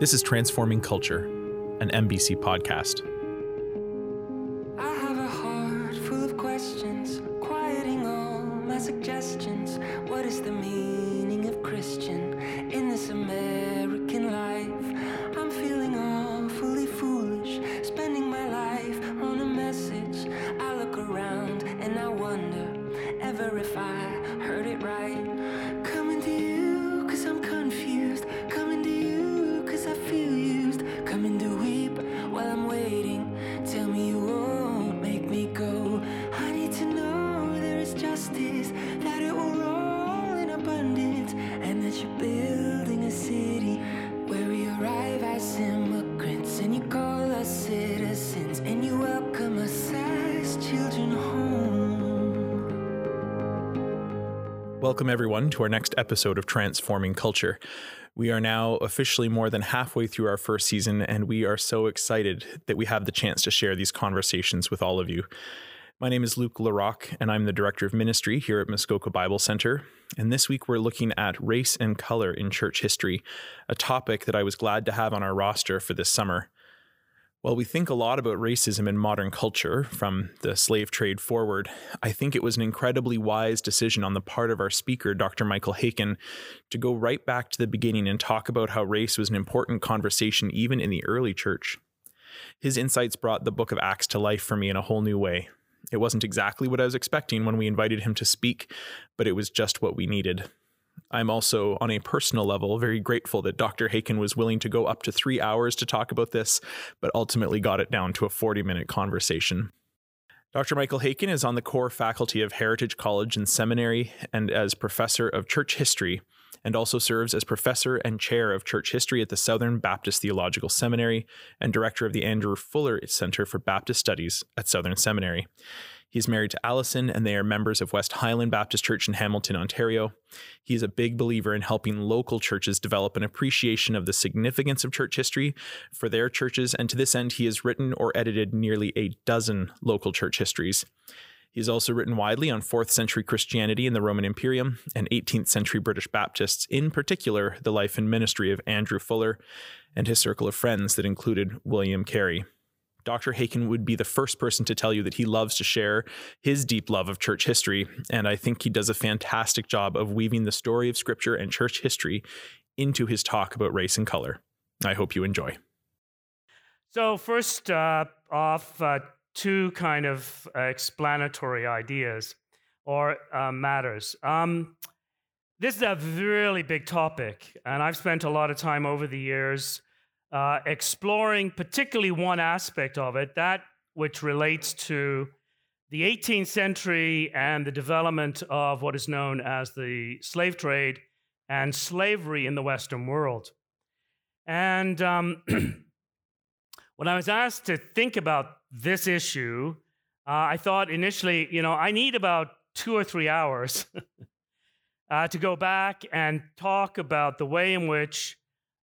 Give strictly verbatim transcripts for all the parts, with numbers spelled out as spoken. This is Transforming Culture, an M B C podcast. I have a heart full of questions, quieting all my suggestions. What is the meaning of Christian in this American life? I'm feeling awfully foolish, spending my life on a message. I look around and I wonder, ever if I heard it right. Coming to you, 'cause I'm confused. Coming to you. I feel used, coming to weep while I'm waiting. Tell me you won't make me go. I need to know there is justice, that it will roll in abundance, and that you're building a city where we arrive as immigrants, and you call us citizens, and you welcome us as children home. Welcome everyone to our next episode of Transforming Culture. We are now officially more than halfway through our first season, and we are so excited that we have the chance to share these conversations with all of you. My name is Luke LaRocque, and I'm the Director of Ministry here at Muskoka Bible Center. And this week we're looking at race and color in church history, a topic that I was glad to have on our roster for this summer. While we think a lot about racism in modern culture, from the slave trade forward, I think it was an incredibly wise decision on the part of our speaker, Doctor Michael Haykin, to go right back to the beginning and talk about how race was an important conversation even in the early church. His insights brought the book of Acts to life for me in a whole new way. It wasn't exactly what I was expecting when we invited him to speak, but it was just what we needed. I'm also, on a personal level, very grateful that Doctor Haykin was willing to go up to three hours to talk about this, but ultimately got it down to a forty-minute conversation. Doctor Michael Haykin is on the core faculty of Heritage College and Seminary and as Professor of Church History, and also serves as Professor and Chair of Church History at the Southern Baptist Theological Seminary and Director of the Andrew Fuller Center for Baptist Studies at Southern Seminary. He's married to Allison, and they are members of West Highland Baptist Church in Hamilton, Ontario. He is a big believer in helping local churches develop an appreciation of the significance of church history for their churches, and to this end, he has written or edited nearly a dozen local church histories. He's also written widely on fourth century Christianity in the Roman Imperium and eighteenth century British Baptists, in particular, the life and ministry of Andrew Fuller and his circle of friends that included William Carey. Doctor Haykin would be the first person to tell you that he loves to share his deep love of church history, and I think he does a fantastic job of weaving the story of Scripture and church history into his talk about race and color. I hope you enjoy. So first uh, off, uh, two kind of uh, explanatory ideas or uh, matters. Um, this is a really big topic, and I've spent a lot of time over the years Uh, exploring particularly one aspect of it, that which relates to the eighteenth century and the development of what is known as the slave trade and slavery in the Western world. And um, when I was asked to think about this issue, uh, I thought initially, you know, I need about two or three hours uh, to go back and talk about the way in which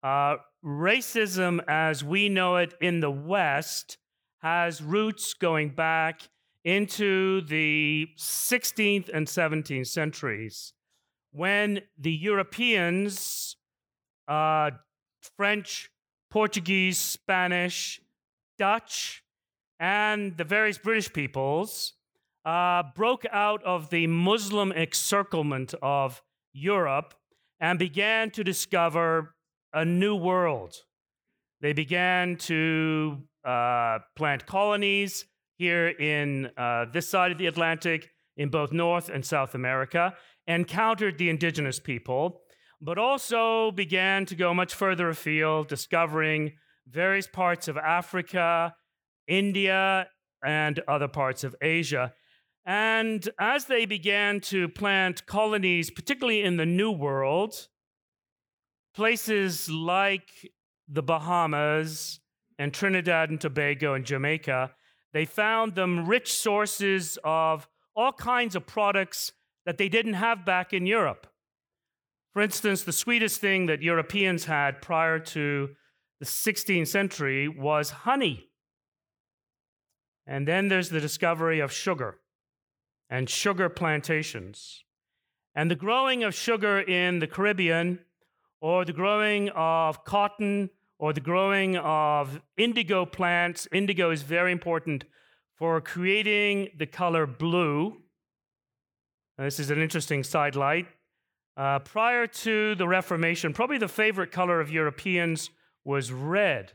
uh, racism as we know it in the West has roots going back into the sixteenth and seventeenth centuries when the Europeans, uh, French, Portuguese, Spanish, Dutch, and the various British peoples uh, broke out of the Muslim encirclement of Europe and began to discover a new world. They began to uh, plant colonies here in uh, this side of the Atlantic, in both North and South America, encountered the indigenous people, but also began to go much further afield, discovering various parts of Africa, India, and other parts of Asia. And as they began to plant colonies, particularly in the New World, places like the Bahamas and Trinidad and Tobago and Jamaica, they found them rich sources of all kinds of products that they didn't have back in Europe. For instance, the sweetest thing that Europeans had prior to the sixteenth century was honey. And then there's the discovery of sugar and sugar plantations. And the growing of sugar in the Caribbean or the growing of cotton, or the growing of indigo plants. Indigo is very important for creating the color blue. Now, this is an interesting sidelight. Uh, prior to the Reformation, probably the favorite color of Europeans was red.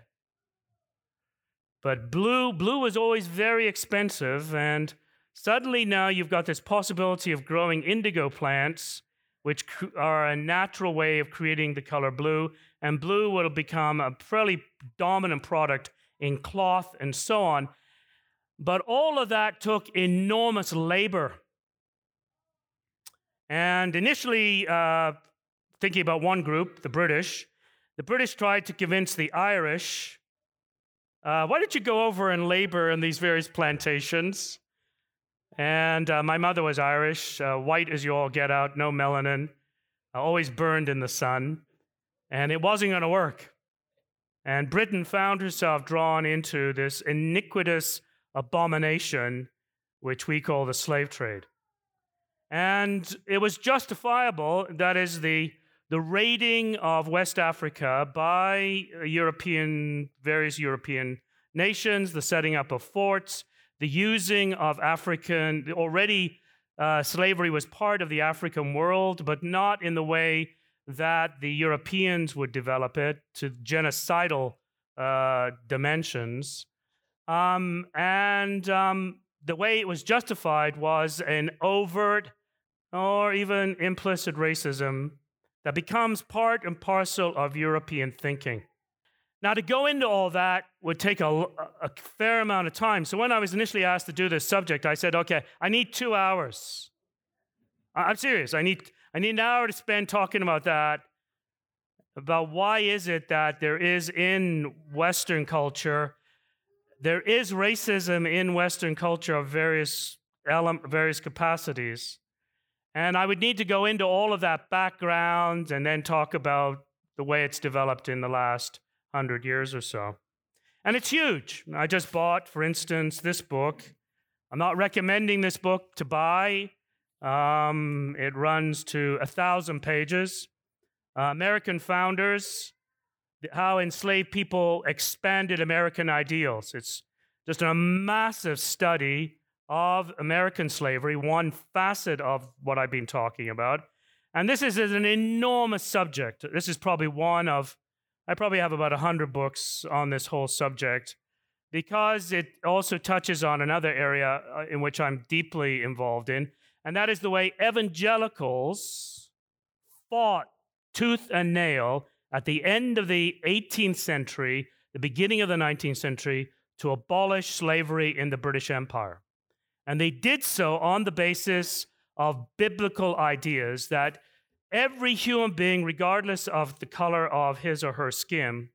But blue, blue was always very expensive, and suddenly now you've got this possibility of growing indigo plants, which are a natural way of creating the color blue, and blue will become a fairly dominant product in cloth and so on. But all of that took enormous labor. And initially, uh, thinking about one group, the British, the British tried to convince the Irish, uh, why don't you go over and labor in these various plantations? And uh, my mother was Irish, uh, white as you all get out, no melanin, uh, always burned in the sun, and it wasn't going to work. And Britain found herself drawn into this iniquitous abomination, which we call the slave trade. And it was justifiable, that is, the, the raiding of West Africa by European, various European nations, the setting up of forts, the using of African, already uh, slavery was part of the African world, but not in the way that the Europeans would develop it to genocidal uh, dimensions. Um, and um, the way it was justified was an overt or even implicit racism that becomes part and parcel of European thinking. Now, to go into all that would take a, a fair amount of time. So when I was initially asked to do this subject, I said, okay, I need two hours. I'm serious. I need I need an hour to spend talking about that, about why is it that there is in Western culture, there is racism in Western culture of various ele- various capacities. And I would need to go into all of that background and then talk about the way it's developed in the last hundred years or so. And it's huge. I just bought, for instance, this book. I'm not recommending this book to buy. Um, it runs to a thousand pages. Uh, American Founders, How Enslaved People Expanded American Ideals. It's just a massive study of American slavery, one facet of what I've been talking about. And this is, is an enormous subject. This is probably one of I probably have about one hundred books on this whole subject because it also touches on another area in which I'm deeply involved in, and that is the way evangelicals fought tooth and nail at the end of the eighteenth century, the beginning of the nineteenth century, to abolish slavery in the British Empire. And they did so on the basis of biblical ideas that every human being, regardless of the color of his or her skin,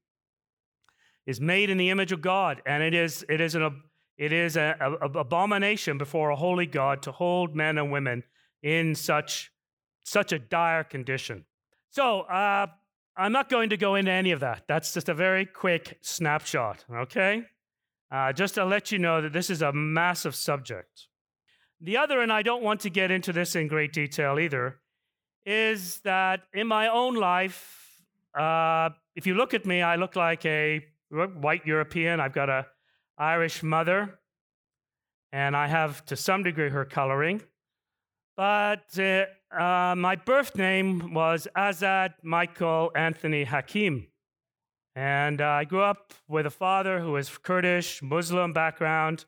is made in the image of God, and it is it is an it is an abomination before a holy God to hold men and women in such such a dire condition. So uh, I'm not going to go into any of that. That's just a very quick snapshot, okay? Uh, just to let you know that this is a massive subject. The other, and I don't want to get into this in great detail either, is that in my own life, uh, if you look at me, I look like a white European. I've got an Irish mother, and I have, to some degree, her coloring. But uh, uh, my birth name was Azad Michael Anthony Haykin. And uh, I grew up with a father who was Kurdish, Muslim background,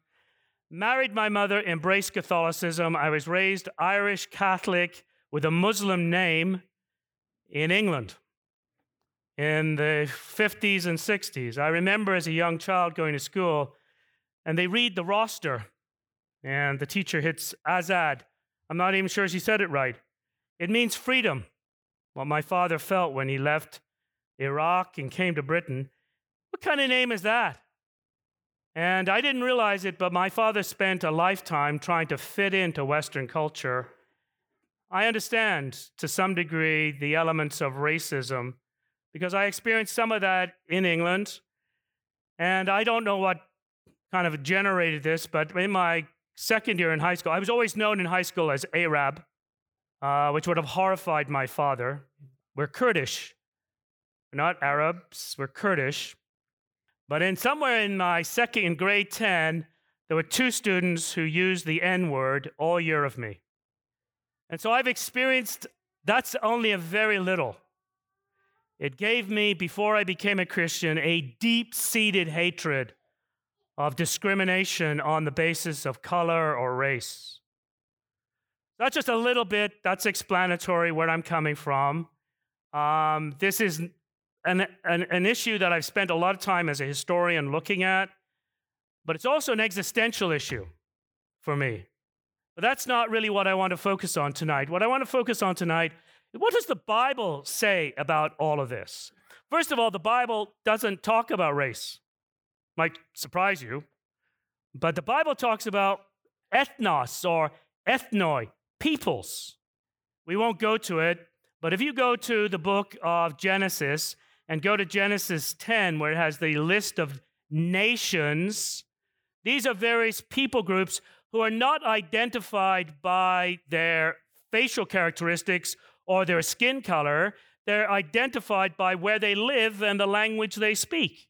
married my mother, embraced Catholicism. I was raised Irish Catholic, with a Muslim name in England in the fifties and sixties. I remember as a young child going to school, and they read the roster, and the teacher hits Azad. I'm not even sure she said it right. It means freedom, what my father felt when he left Iraq and came to Britain. What kind of name is that? And I didn't realize it, but my father spent a lifetime trying to fit into Western culture. I understand, to some degree, the elements of racism, because I experienced some of that in England, and I don't know what kind of generated this, but in my second year in high school, I was always known in high school as Arab, uh, which would have horrified my father. We're Kurdish, We're not Arabs, we're Kurdish. But in somewhere in my second, in grade ten, there were two students who used the N-word all year of me. And so I've experienced, that's only a very little. It gave me, before I became a Christian, a deep-seated hatred of discrimination on the basis of color or race. That's just a little bit, that's explanatory where I'm coming from. Um, this is an, an, an issue that I've spent a lot of time as a historian looking at, but it's also an existential issue for me. But that's not really what I want to focus on tonight. What I want to focus on tonight, what does the Bible say about all of this? First of all, the Bible doesn't talk about race. Might surprise you, but the Bible talks about ethnos or ethnoi, peoples. We won't go to it, but if you go to the book of Genesis and go to Genesis ten, where it has the list of nations, these are various people groups who are not identified by their facial characteristics or their skin color. They're identified by where they live and the language they speak.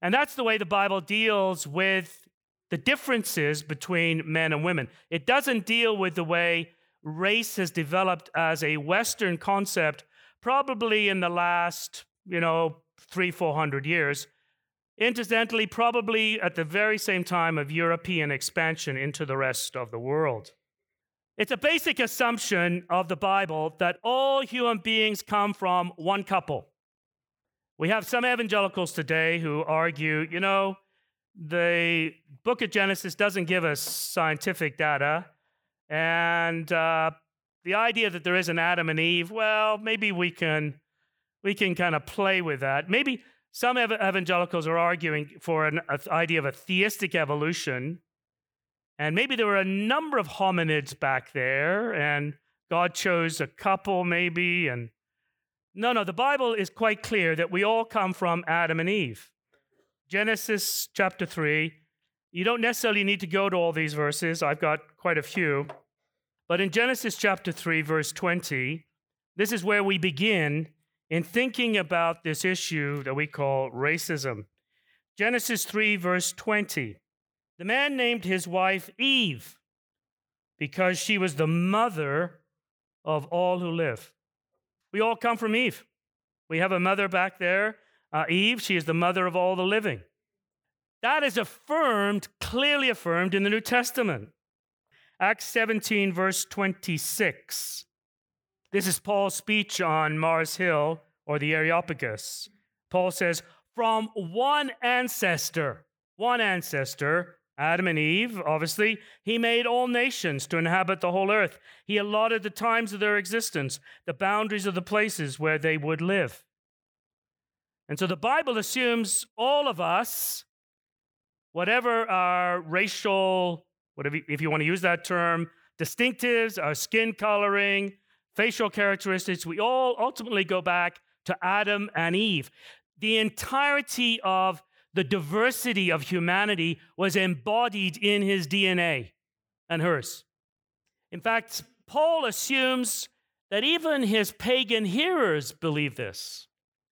And that's the way the Bible deals with the differences between men and women. It doesn't deal with the way race has developed as a Western concept, probably in the last, you know, three, four hundred years. Incidentally, probably at the very same time of European expansion into the rest of the world. It's a basic assumption of the Bible that all human beings come from one couple. We have some evangelicals today who argue, you know, the book of Genesis doesn't give us scientific data, and uh, the idea that there is an Adam and Eve, well, maybe we can we can kind of play with that. Maybe some ev- evangelicals are arguing for an a th- idea of a theistic evolution, and maybe there were a number of hominids back there, and God chose a couple maybe, and no, no, the Bible is quite clear that we all come from Adam and Eve. Genesis chapter three, you don't necessarily need to go to all these verses. I've got quite a few. But in Genesis chapter three, verse twenty, this is where we begin in thinking about this issue that we call racism. Genesis three, verse twenty, the man named his wife Eve because she was the mother of all who live. We all come from Eve. We have a mother back there. Uh, Eve, she is the mother of all the living. That is affirmed, clearly affirmed in the New Testament. Acts seventeen, verse twenty-six. This is Paul's speech on Mars Hill or the Areopagus. Paul says, from one ancestor, one ancestor, Adam and Eve, obviously, he made all nations to inhabit the whole earth. He allotted the times of their existence, the boundaries of the places where they would live. And so the Bible assumes all of us, whatever our racial, whatever if you want to use that term, distinctives, our skin coloring, facial characteristics, we all ultimately go back to Adam and Eve. The entirety of the diversity of humanity was embodied in his D N A and hers. In fact, Paul assumes that even his pagan hearers believe this.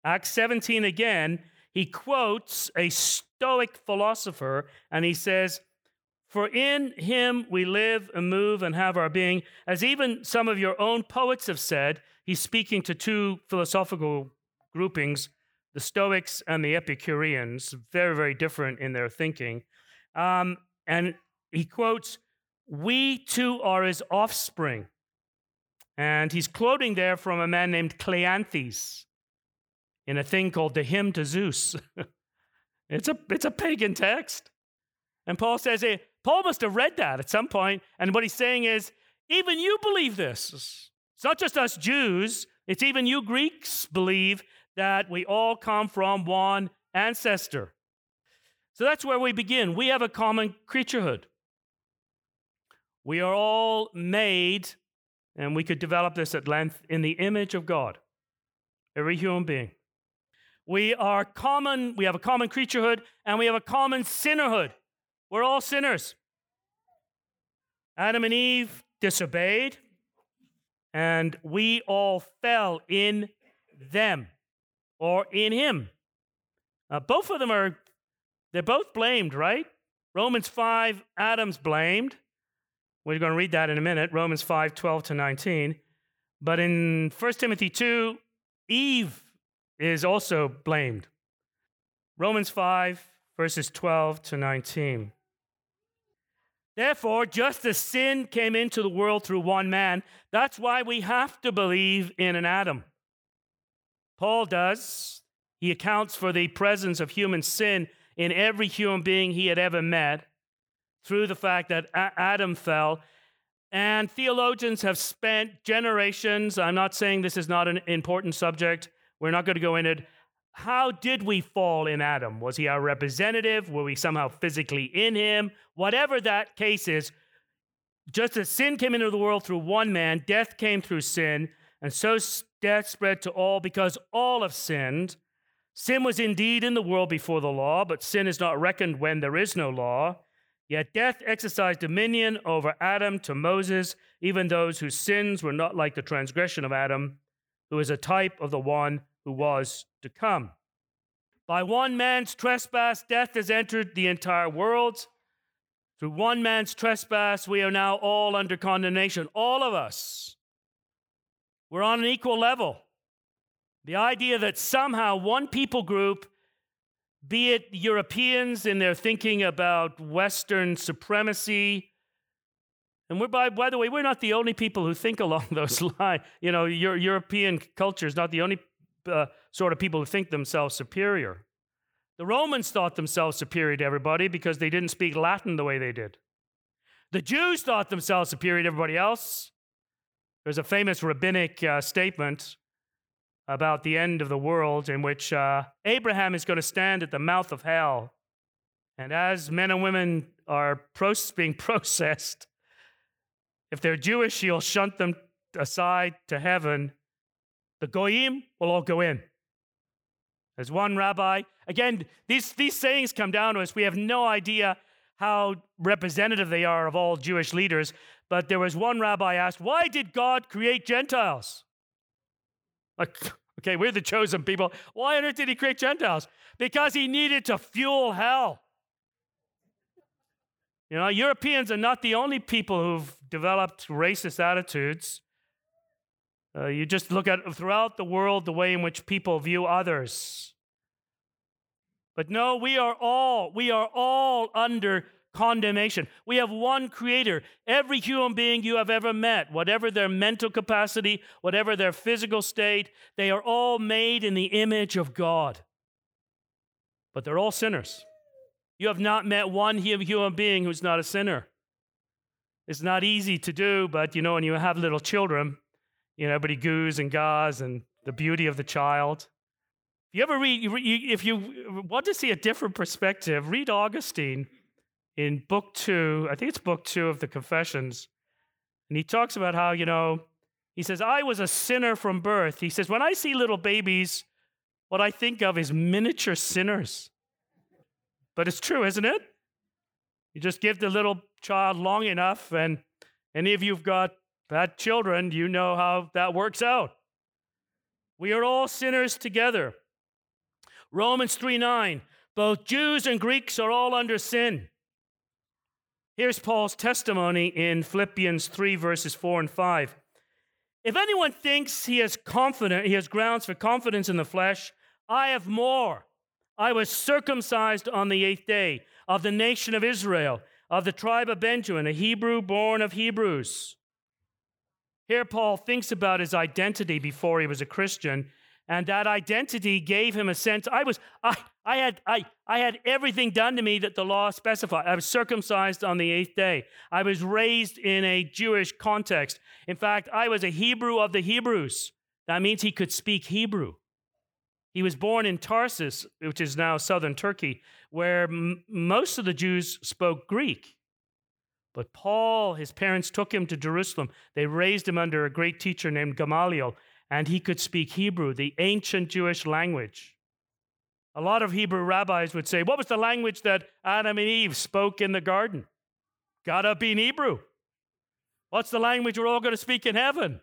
Acts seventeen again, he quotes a Stoic philosopher, and he says, for in him we live and move and have our being. As even some of your own poets have said, he's speaking to two philosophical groupings, the Stoics and the Epicureans, very, very different in their thinking. Um, and he quotes, we too are his offspring. And he's quoting there from a man named Cleanthes in a thing called the Hymn to Zeus. it's a it's a pagan text. And Paul says, hey, Paul must have read that at some point. And what he's saying is, even you believe this. It's not just us Jews. It's even you Greeks believe that we all come from one ancestor. So that's where we begin. We have a common creaturehood. We are all made, and we could develop this at length, in the image of God, every human being. We are common, we have a common creaturehood, and we have a common sinnerhood. We're all sinners. Adam and Eve disobeyed, and we all fell in them. or in him. Uh, both of them are, they're both blamed, right? Romans five, Adam's blamed. We're going to read that in a minute, Romans five, twelve to nineteen. But in First Timothy two, Eve is also blamed. Romans five, verses twelve to nineteen. Therefore, just as sin came into the world through one man, that's why we have to believe in an Adam. Paul does. He accounts for the presence of human sin in every human being he had ever met through the fact that A- Adam fell. And theologians have spent generations, I'm not saying this is not an important subject, we're not going to go into it. How did we fall in Adam? Was he our representative? Were we somehow physically in him? Whatever that case is, just as sin came into the world through one man, death came through sin, and so death spread to all because all have sinned. Sin was indeed in the world before the law, but sin is not reckoned when there is no law. Yet death exercised dominion over Adam to Moses, even those whose sins were not like the transgression of Adam, who is a type of the one who was to come. By one man's trespass, death has entered the entire world. Through one man's trespass, we are now all under condemnation. All of us. We're on an equal level. The idea that somehow one people group, be it Europeans in their thinking about Western supremacy, and we're by, by the way, we're not the only people who think along those lines. You know, Euro- European culture is not the only uh, sort of people who think themselves superior. The Romans thought themselves superior to everybody because they didn't speak Latin the way they did. The Jews thought themselves superior to everybody else. There's a famous rabbinic uh, statement about the end of the world in which uh, Abraham is going to stand at the mouth of hell. And as men and women are pros- being processed, if they're Jewish, he'll shunt them aside to heaven. The goyim will all go in. As one rabbi, again, these, these sayings come down to us. We have no idea how representative they are of all Jewish leaders. But there was one rabbi asked, why did God create Gentiles? Like, okay, we're the chosen people. Why on earth did he create Gentiles? Because he needed to fuel hell. You know, Europeans are not the only people who've developed racist attitudes. Uh, you just look at throughout the world the way in which people view others. But no, we are all, we are all under condemnation. We have one creator. Every human being you have ever met, whatever their mental capacity, whatever their physical state, they are all made in the image of God. But they're all sinners. You have not met one human being who's not a sinner. It's not easy to do, but you know, when you have little children, you know, everybody goos and gaws and the beauty of the child. If you ever read, if you want to see a different perspective, read Augustine. In book two, I think it's book two of the Confessions, and he talks about how, you know, he says, I was a sinner from birth. He says, when I see little babies, what I think of is miniature sinners. But it's true, isn't it? You just give the little child long enough, and any of you who've got bad children, you know how that works out. We are all sinners together. Romans three nine, both Jews and Greeks are all under sin. Here's Paul's testimony in Philippians three, verses four and five. If anyone thinks he has confident, he has grounds for confidence in the flesh, I have more. I was circumcised on the eighth day, of the nation of Israel, of the tribe of Benjamin, a Hebrew born of Hebrews. Here Paul thinks about his identity before he was a Christian, and that identity gave him a sense. I was, I, I had, I, I had everything done to me that the law specified. I was circumcised on the eighth day. I was raised in a Jewish context. In fact, I was a Hebrew of the Hebrews. That means he could speak Hebrew. He was born in Tarsus, which is now southern Turkey, where m- most of the Jews spoke Greek. But Paul, his parents took him to Jerusalem. They raised him under a great teacher named Gamaliel. And he could speak Hebrew, the ancient Jewish language. A lot of Hebrew rabbis would say, what was the language that Adam and Eve spoke in the garden? Gotta be in Hebrew. What's the language we're all going to speak in heaven?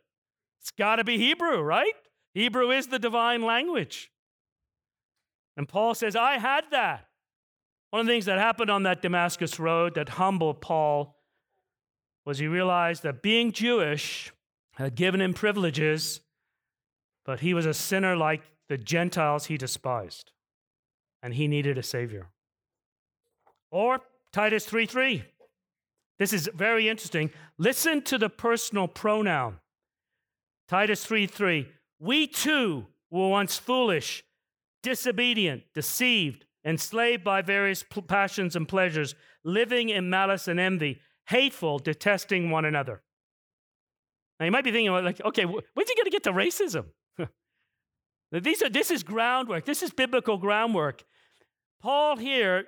It's gotta be Hebrew, right? Hebrew is the divine language. And Paul says, I had that. One of the things that happened on that Damascus road that humbled Paul was he realized that being Jewish had given him privileges, but he was a sinner like the Gentiles he despised, and he needed a savior. Or Titus three three. This is very interesting. Listen to the personal pronoun. Titus three three. We too were once foolish, disobedient, deceived, enslaved by various p- passions and pleasures, living in malice and envy, hateful, detesting one another. Now you might be thinking, like, okay, wh- when's he going to get to racism? These are, this is groundwork. This is biblical groundwork. Paul here,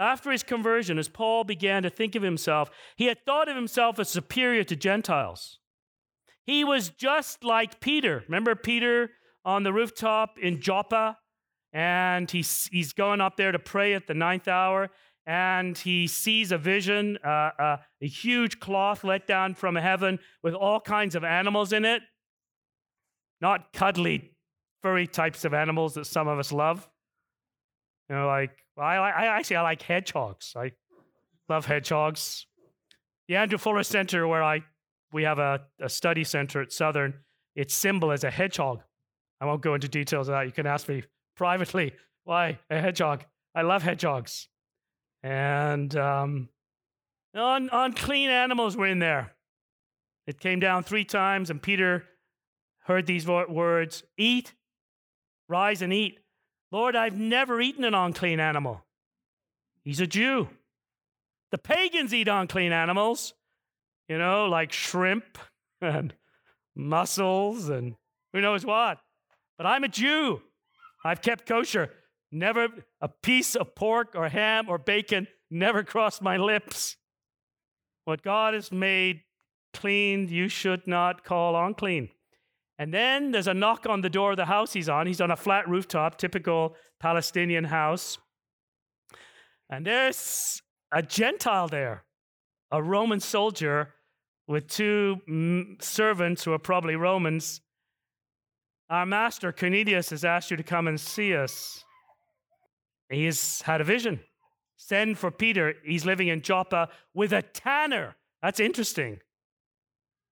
after his conversion, as Paul began to think of himself, he had thought of himself as superior to Gentiles. He was just like Peter. Remember Peter on the rooftop in Joppa? And he's, he's going up there to pray at the ninth hour. And he sees a vision, uh, uh, a huge cloth let down from heaven with all kinds of animals in it. Not cuddly, furry types of animals that some of us love. You know, like, I, I actually, I like hedgehogs. I love hedgehogs. The Andrew Fuller Center, where I we have a, a study center at Southern, its symbol is a hedgehog. I won't go into details of that. You can ask me privately, why a hedgehog? I love hedgehogs. And um, un- unclean animals were in there. It came down three times, and Peter heard these words, eat, rise and eat. Lord, I've never eaten an unclean animal. He's a Jew. The pagans eat unclean animals, you know, like shrimp and mussels and who knows what. But I'm a Jew. I've kept kosher. Never a piece of pork or ham or bacon never crossed my lips. What God has made clean, you should not call unclean. And then there's a knock on the door of the house he's on. He's on a flat rooftop, typical Palestinian house. And there's a Gentile there, a Roman soldier with two m- servants who are probably Romans. Our master, Cornelius, has asked you to come and see us. He has had a vision. Send for Peter. He's living in Joppa with a tanner. That's interesting.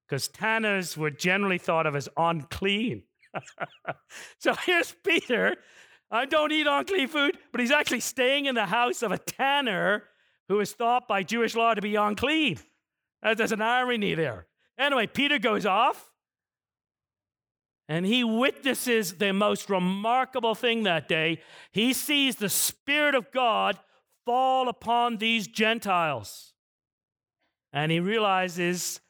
Because tanners were generally thought of as unclean. So here's Peter. I don't eat unclean food, but he's actually staying in the house of a tanner who is thought by Jewish law to be unclean. There's an irony there. Anyway, Peter goes off, and he witnesses the most remarkable thing that day. He sees the Spirit of God fall upon these Gentiles, and he realizes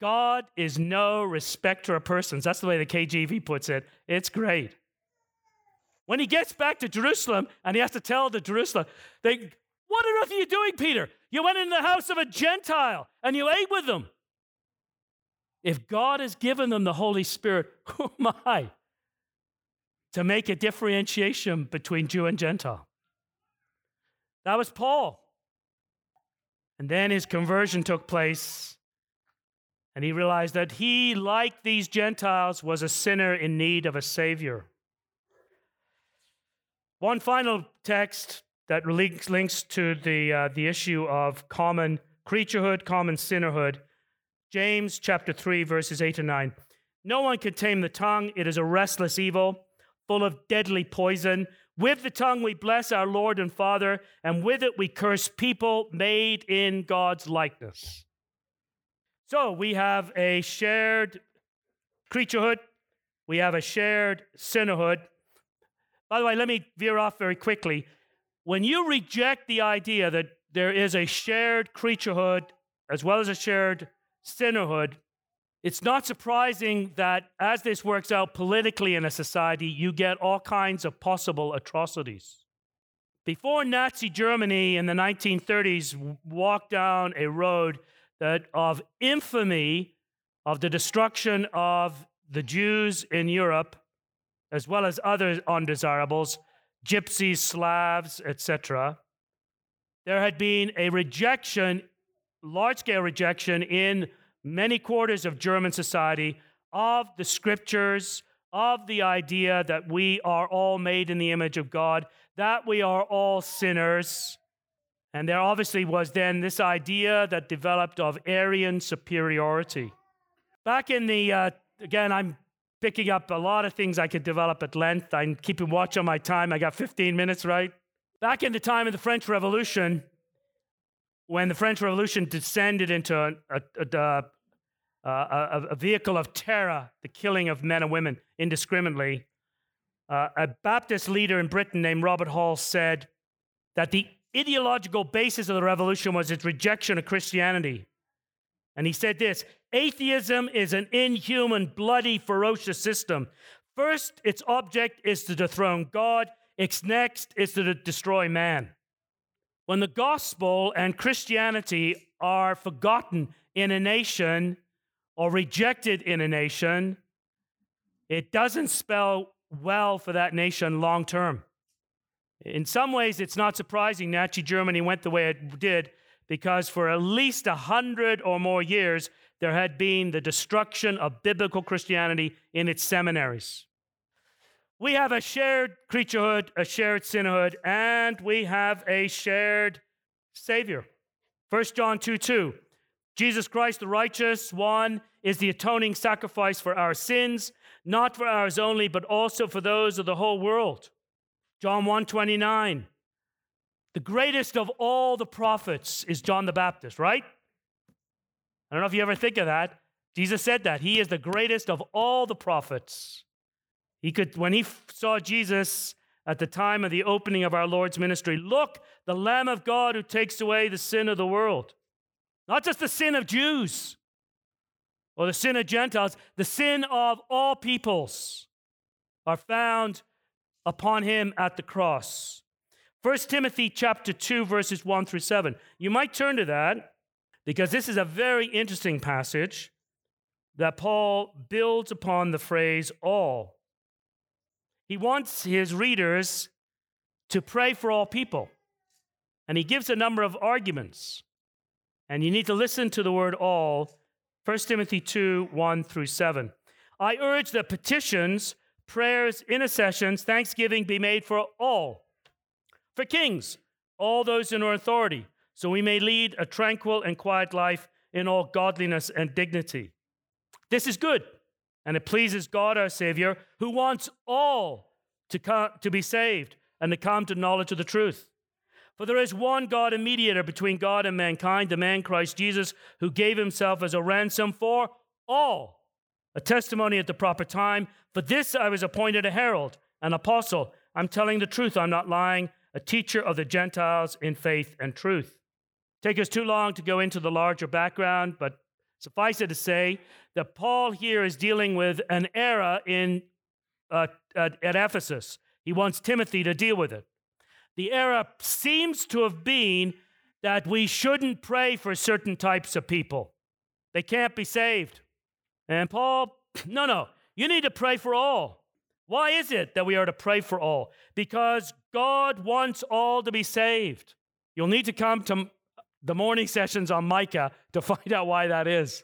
God is no respecter of persons. That's the way the K J V puts it. It's great. When he gets back to Jerusalem and he has to tell the Jerusalem, they, what on earth are you doing, Peter? You went into the house of a Gentile and you ate with them. If God has given them the Holy Spirit, who am I to make a differentiation between Jew and Gentile? That was Paul. And then his conversion took place. And he realized that he, like these Gentiles, was a sinner in need of a savior. One final text that links to the uh, the issue of common creaturehood, common sinnerhood. James chapter three, verses eight to nine. No one can tame the tongue. It is a restless evil, full of deadly poison. With the tongue we bless our Lord and Father, and with it we curse people made in God's likeness. So we have a shared creaturehood. We have a shared sinnerhood. By the way, let me veer off very quickly. When you reject the idea that there is a shared creaturehood as well as a shared sinnerhood, it's not surprising that as this works out politically in a society, you get all kinds of possible atrocities. Before Nazi Germany in the nineteen thirties walked down a road that of infamy, of the destruction of the Jews in Europe, as well as other undesirables, gypsies, Slavs, et cetera, there had been a rejection, large-scale rejection in many quarters of German society of the scriptures, of the idea that we are all made in the image of God, that we are all sinners. And there obviously was then this idea that developed of Aryan superiority. Back in the, uh, again, I'm picking up a lot of things I could develop at length. I'm keeping watch on my time. I got fifteen minutes, right? Back in the time of the French Revolution, when the French Revolution descended into a, a, a, a, a vehicle of terror, the killing of men and women indiscriminately, uh, a Baptist leader in Britain named Robert Hall said that the ideological basis of the revolution was its rejection of Christianity. And he said this, atheism is an inhuman, bloody, ferocious system. First, its object is to dethrone God. Its next is to destroy man. When the gospel and Christianity are forgotten in a nation or rejected in a nation, it doesn't spell well for that nation long term. In some ways, it's not surprising Nazi Germany went the way it did, because for at least a hundred or more years, there had been the destruction of biblical Christianity in its seminaries. We have a shared creaturehood, a shared sinnerhood, and we have a shared Savior. First John two two, Jesus Christ the righteous one is the atoning sacrifice for our sins, not for ours only, but also for those of the whole world. John one twenty-nine, the greatest of all the prophets is John the Baptist, right? I don't know if you ever think of that. Jesus said that. He is the greatest of all the prophets. He could, when he f- saw Jesus at the time of the opening of our Lord's ministry, look, the Lamb of God who takes away the sin of the world. Not just the sin of Jews or the sin of Gentiles, the sin of all peoples are found upon him at the cross. First Timothy chapter two, verses one through seven. You might turn to that, because this is a very interesting passage that Paul builds upon the phrase all. He wants his readers to pray for all people. And he gives a number of arguments. And you need to listen to the word all, First Timothy two, one through seven. I urge that petitions, prayers, intercessions, thanksgiving be made for all, for kings, all those in our authority, so we may lead a tranquil and quiet life in all godliness and dignity. This is good. And it pleases God, our Savior, who wants all to come, to be saved and to come to knowledge of the truth. For there is one God and mediator between God and mankind, the man Christ Jesus, who gave himself as a ransom for all, a testimony at the proper time. For this I was appointed a herald, an apostle. I'm telling the truth, I'm not lying, a teacher of the Gentiles in faith and truth. Take us too long to go into the larger background, but suffice it to say that Paul here is dealing with an error in uh, at, at Ephesus. He wants Timothy to deal with it. The error seems to have been that we shouldn't pray for certain types of people. They can't be saved. And Paul, no, no, you need to pray for all. Why is it that we are to pray for all? Because God wants all to be saved. You'll need to come to the morning sessions on Micah to find out why that is.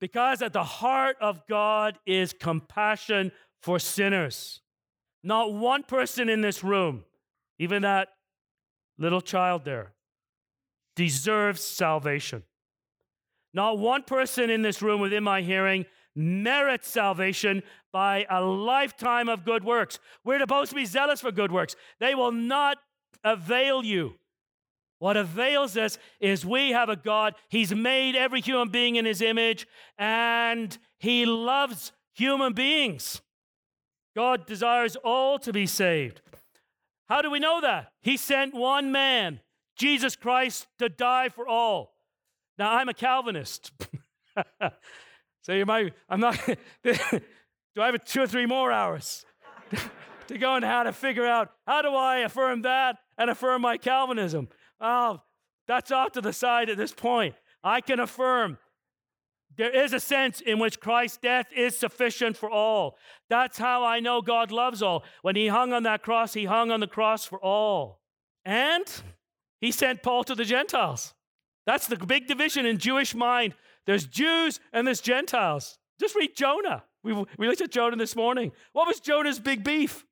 Because at the heart of God is compassion for sinners. Not one person in this room, even that little child there, deserves salvation. Not one person in this room within my hearing merits salvation by a lifetime of good works. We're supposed to be zealous for good works. They will not avail you. What avails us is we have a God. He's made every human being in his image, and he loves human beings. God desires all to be saved. How do we know that? He sent one man, Jesus Christ, to die for all. Now, I'm a Calvinist. So you might, I'm not, do I have two or three more hours to go and how to figure out, how do I affirm that and affirm my Calvinism? Oh, that's off to the side at this point. I can affirm there is a sense in which Christ's death is sufficient for all. That's how I know God loves all. When he hung on that cross, he hung on the cross for all. And he sent Paul to the Gentiles. That's the big division in Jewish mind. There's Jews and there's Gentiles. Just read Jonah. We, we looked at Jonah this morning. What was Jonah's big beef?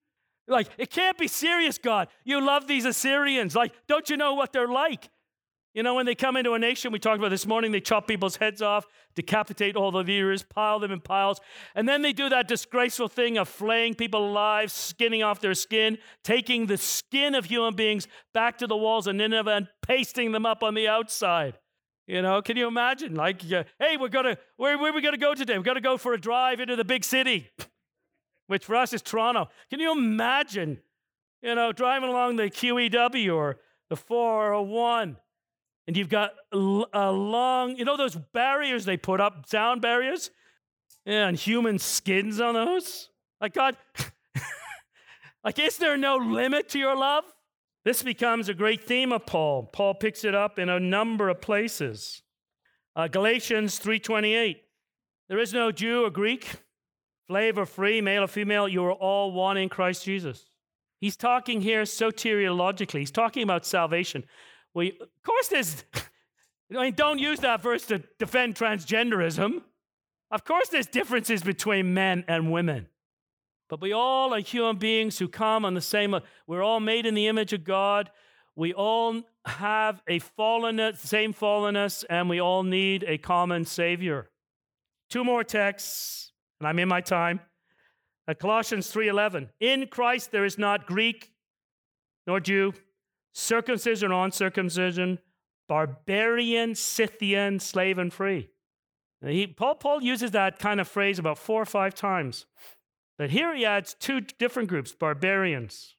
Like, it can't be serious, God. You love these Assyrians. Like, don't you know what they're like? You know, when they come into a nation, we talked about this morning, they chop people's heads off, decapitate all the leaders, pile them in piles, and then they do that disgraceful thing of flaying people alive, skinning off their skin, taking the skin of human beings back to the walls of Nineveh and pasting them up on the outside. You know, can you imagine? Like, uh, hey, we're gonna, where, where are we going to go today? We're going to go for a drive into the big city, which for us is Toronto. Can you imagine, you know, driving along the Q E W or the four oh one? And you've got a long, you know those barriers they put up, sound barriers? Yeah, and human skins on those? Like, God, like, is there no limit to your love? This becomes a great theme of Paul. Paul picks it up in a number of places. Uh, Galatians three twenty-eight. There is no Jew or Greek, slave or free, male or female, you are all one in Christ Jesus. He's talking here soteriologically. He's talking about salvation. We, of course, there's, I mean, don't use that verse to defend transgenderism. Of course, there's differences between men and women. But we all are human beings who come on the same, we're all made in the image of God. We all have a fallenness, same fallenness, and we all need a common Savior. Two more texts, and I'm in my time. Uh, Colossians three eleven. In Christ there is not Greek nor Jew, circumcision or uncircumcision, barbarian, Scythian, slave and free. He, Paul, Paul uses that kind of phrase about four or five times. But here he adds two different groups, barbarians.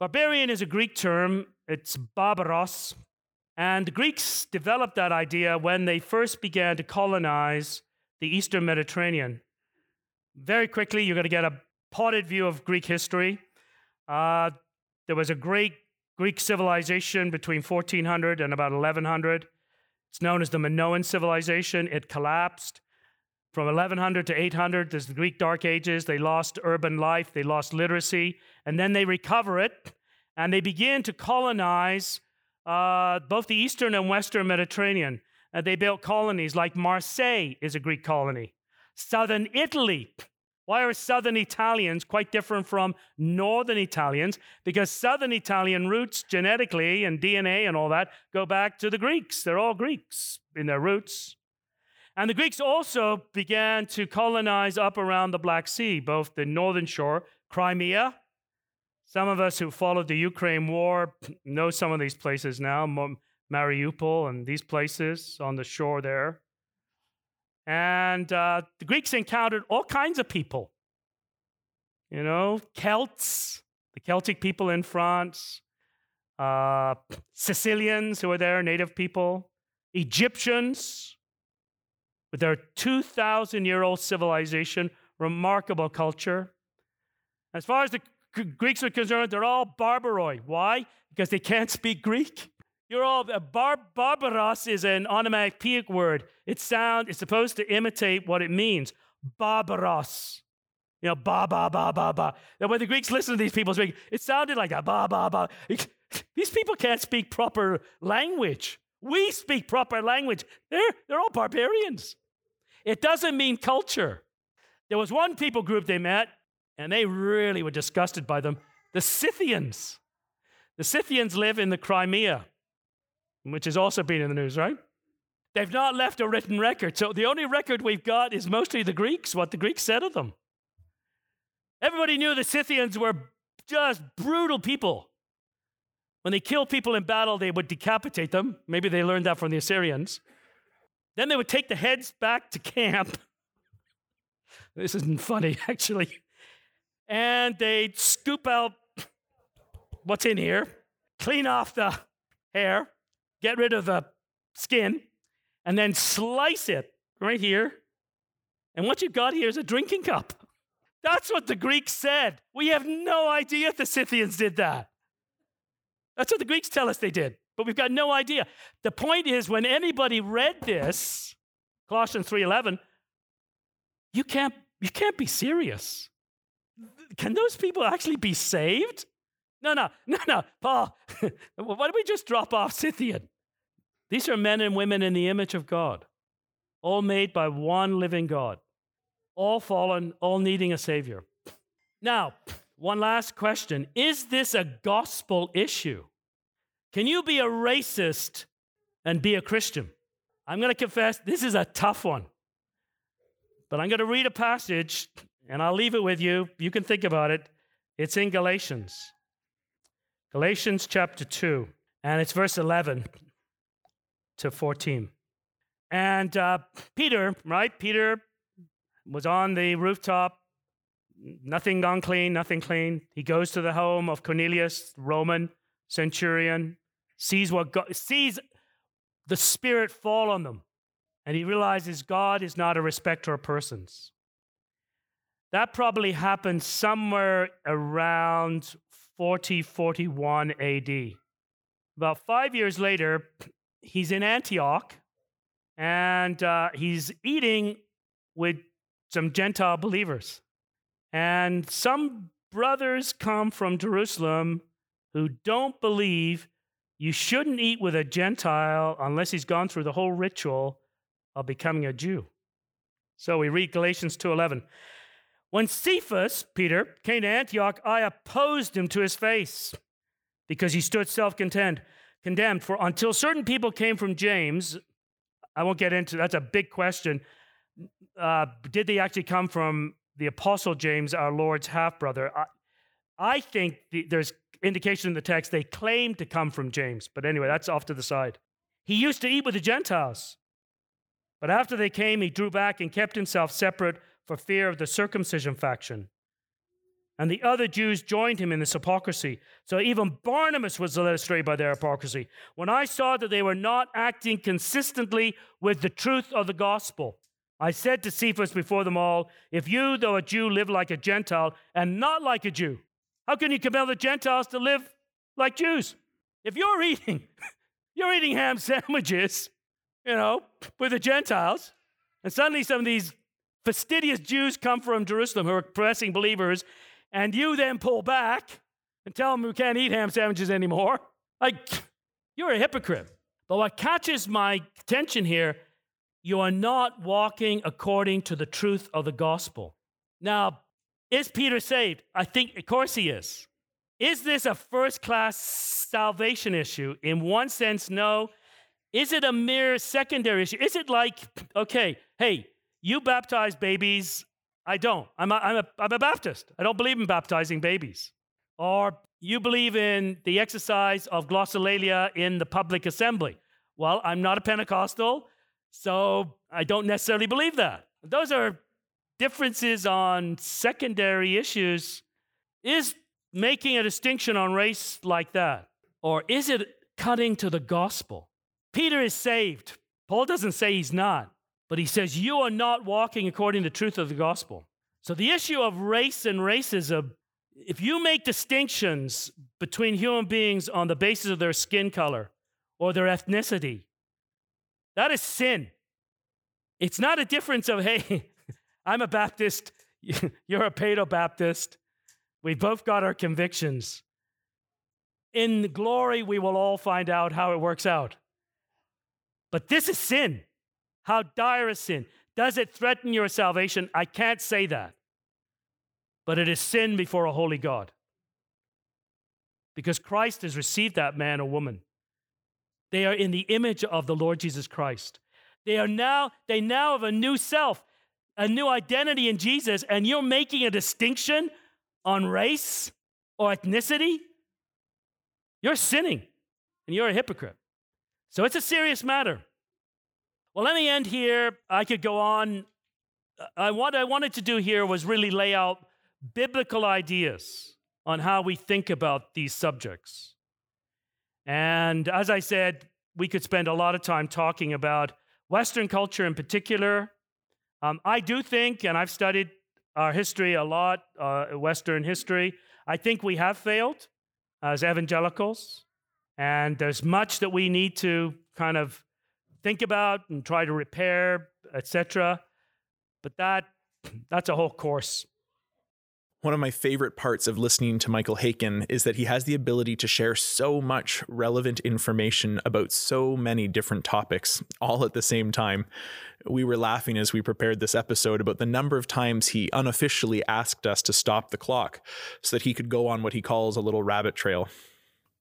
Barbarian is a Greek term. It's barbaros. And the Greeks developed that idea when they first began to colonize the Eastern Mediterranean. Very quickly, you're going to get a potted view of Greek history. Uh, there was a great Greek civilization between fourteen hundred and about eleven hundred. It's known as the Minoan civilization. It collapsed from eleven hundred to eight hundred. There's the Greek Dark Ages. They lost urban life. They lost literacy. And then they recover it, and they begin to colonize uh, both the Eastern and Western Mediterranean. Uh, they built colonies like Marseille is a Greek colony. Southern Italy. Why are Southern Italians quite different from Northern Italians? Because Southern Italian roots genetically and D N A and all that go back to the Greeks. They're all Greeks in their roots. And the Greeks also began to colonize up around the Black Sea, both the northern shore, Crimea. Some of us who followed the Ukraine war know some of these places now, Mariupol and these places on the shore there. And uh, the Greeks encountered all kinds of people, you know, Celts, the Celtic people in France, uh, Sicilians who were there, native people, Egyptians with their two thousand year old civilization, remarkable culture. As far as the G- Greeks are concerned, they're all barbaroi. Why? Because they can't speak Greek. You're all, uh, bar, barbaros is an onomatopoeic word. It sound, it's supposed to imitate what it means. Barbaros. You know, ba, ba, ba, ba, ba. Now, when the Greeks listened to these people speak, it sounded like a ba, ba, ba. It, these people can't speak proper language. We speak proper language. They're, they're all barbarians. It doesn't mean culture. There was one people group they met, and they really were disgusted by them, the Scythians. The Scythians live in the Crimea, which has also been in the news, right? They've not left a written record. So the only record we've got is mostly the Greeks, what the Greeks said of them. Everybody knew the Scythians were just brutal people. When they killed people in battle, they would decapitate them. Maybe they learned that from the Assyrians. Then they would take the heads back to camp. This isn't funny, actually. And they'd scoop out what's in here, clean off the hair, get rid of the skin, and then slice it right here. And what you've got here is a drinking cup. That's what the Greeks said. We have no idea if the Scythians did that. That's what the Greeks tell us they did, but we've got no idea. The point is, when anybody read this, Colossians three eleven, you can't, you can't be serious. Can those people actually be saved? No, no, no, no, Paul, why don't we just drop off Scythian? These are men and women in the image of God, all made by one living God. all fallen, all needing a Savior. Now, one last question. Is this a gospel issue? Can you be a racist and be a Christian? I'm going to confess, this is a tough one. But I'm going to read a passage, and I'll leave it with you. You can think about it. It's in Galatians. Galatians chapter two, and it's verse eleven to fourteen. And uh, Peter, right? Peter was on the rooftop, nothing unclean, nothing clean. He goes to the home of Cornelius, Roman centurion, sees what God, sees the Spirit fall on them, and he realizes God is not a respecter of persons. That probably happened somewhere around forty, forty-one A D. About five years later, he's in Antioch, and uh, he's eating with some Gentile believers. And some brothers come from Jerusalem who don't believe you shouldn't eat with a Gentile unless he's gone through the whole ritual of becoming a Jew. So we read Galatians two eleven. When Cephas, Peter, came to Antioch, I opposed him to his face because he stood self-content, condemned. For until certain people came from James, I won't get into, that's a big question. Uh, did they actually come from the Apostle James, our Lord's half-brother? I, I think the, there's indication in the text they claim to come from James. But anyway, that's off to the side. He used to eat with the Gentiles. But after they came, he drew back and kept himself separate for fear of the circumcision faction. And the other Jews joined him in this hypocrisy. So even Barnabas was led astray by their hypocrisy. When I saw that they were not acting consistently with the truth of the gospel, I said to Cephas before them all, if you, though a Jew, live like a Gentile and not like a Jew, how can you compel the Gentiles to live like Jews? If you're eating, you're eating ham sandwiches, you know, with the Gentiles, and suddenly some of these fastidious Jews come from Jerusalem who are pressing believers, and you then pull back and tell them we can't eat ham sandwiches anymore. Like, you're a hypocrite. But what catches my attention here, you are not walking according to the truth of the gospel. Now, is Peter saved? I think, of course he is. Is this a first-class salvation issue? In one sense, no. Is it a mere secondary issue? Is it like, okay, hey, you baptize babies, I don't. I'm a, I'm a, I'm a Baptist. I don't believe in baptizing babies. Or you believe in the exercise of glossolalia in the public assembly. Well, I'm not a Pentecostal, so I don't necessarily believe that. Those are differences on secondary issues. Is making a distinction on race like that? Or is it cutting to the gospel? Peter is saved. Paul doesn't say he's not. But he says, you are not walking according to the truth of the gospel. So the issue of race and racism, if you make distinctions between human beings on the basis of their skin color or their ethnicity, that is sin. It's not a difference of, hey, I'm a Baptist, you're a Paedo-Baptist. We both got our convictions. In glory, we will all find out how it works out. But this is sin. How dire is sin? Does it threaten your salvation? I can't say that. But it is sin before a holy God. Because Christ has received that man or woman. They are in the image of the Lord Jesus Christ. They are now, they now have a new self, a new identity in Jesus, and you're making a distinction on race or ethnicity? You're sinning, and you're a hypocrite. So it's a serious matter. Well, let me end here. I could go on. I, what I wanted to do here was really lay out biblical ideas on how we think about these subjects. And as I said, we could spend a lot of time talking about Western culture in particular. Um, I do think, and I've studied our history a lot, uh, Western history, I think we have failed as evangelicals. And there's much that we need to kind of think about and try to repair, et cetera. But that that's a whole course. One of my favorite parts of listening to Michael Haykin is that he has the ability to share so much relevant information about so many different topics, all at the same time. We were laughing as we prepared this episode about the number of times he unofficially asked us to stop the clock so that he could go on what he calls a little rabbit trail.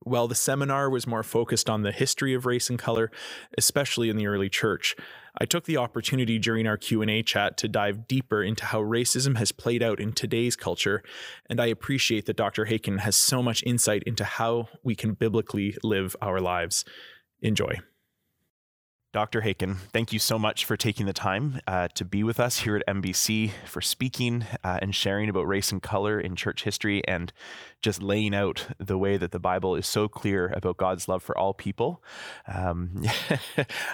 While the seminar was more focused on the history of race and color, especially in the early church, I took the opportunity during our Q and A chat to dive deeper into how racism has played out in today's culture, and I appreciate that Doctor Haykin has so much insight into how we can biblically live our lives. Enjoy. Doctor Haykin, thank you so much for taking the time uh, to be with us here at M B C, for speaking uh, and sharing about race and color in church history, and just laying out the way that the Bible is so clear about God's love for all people. Um,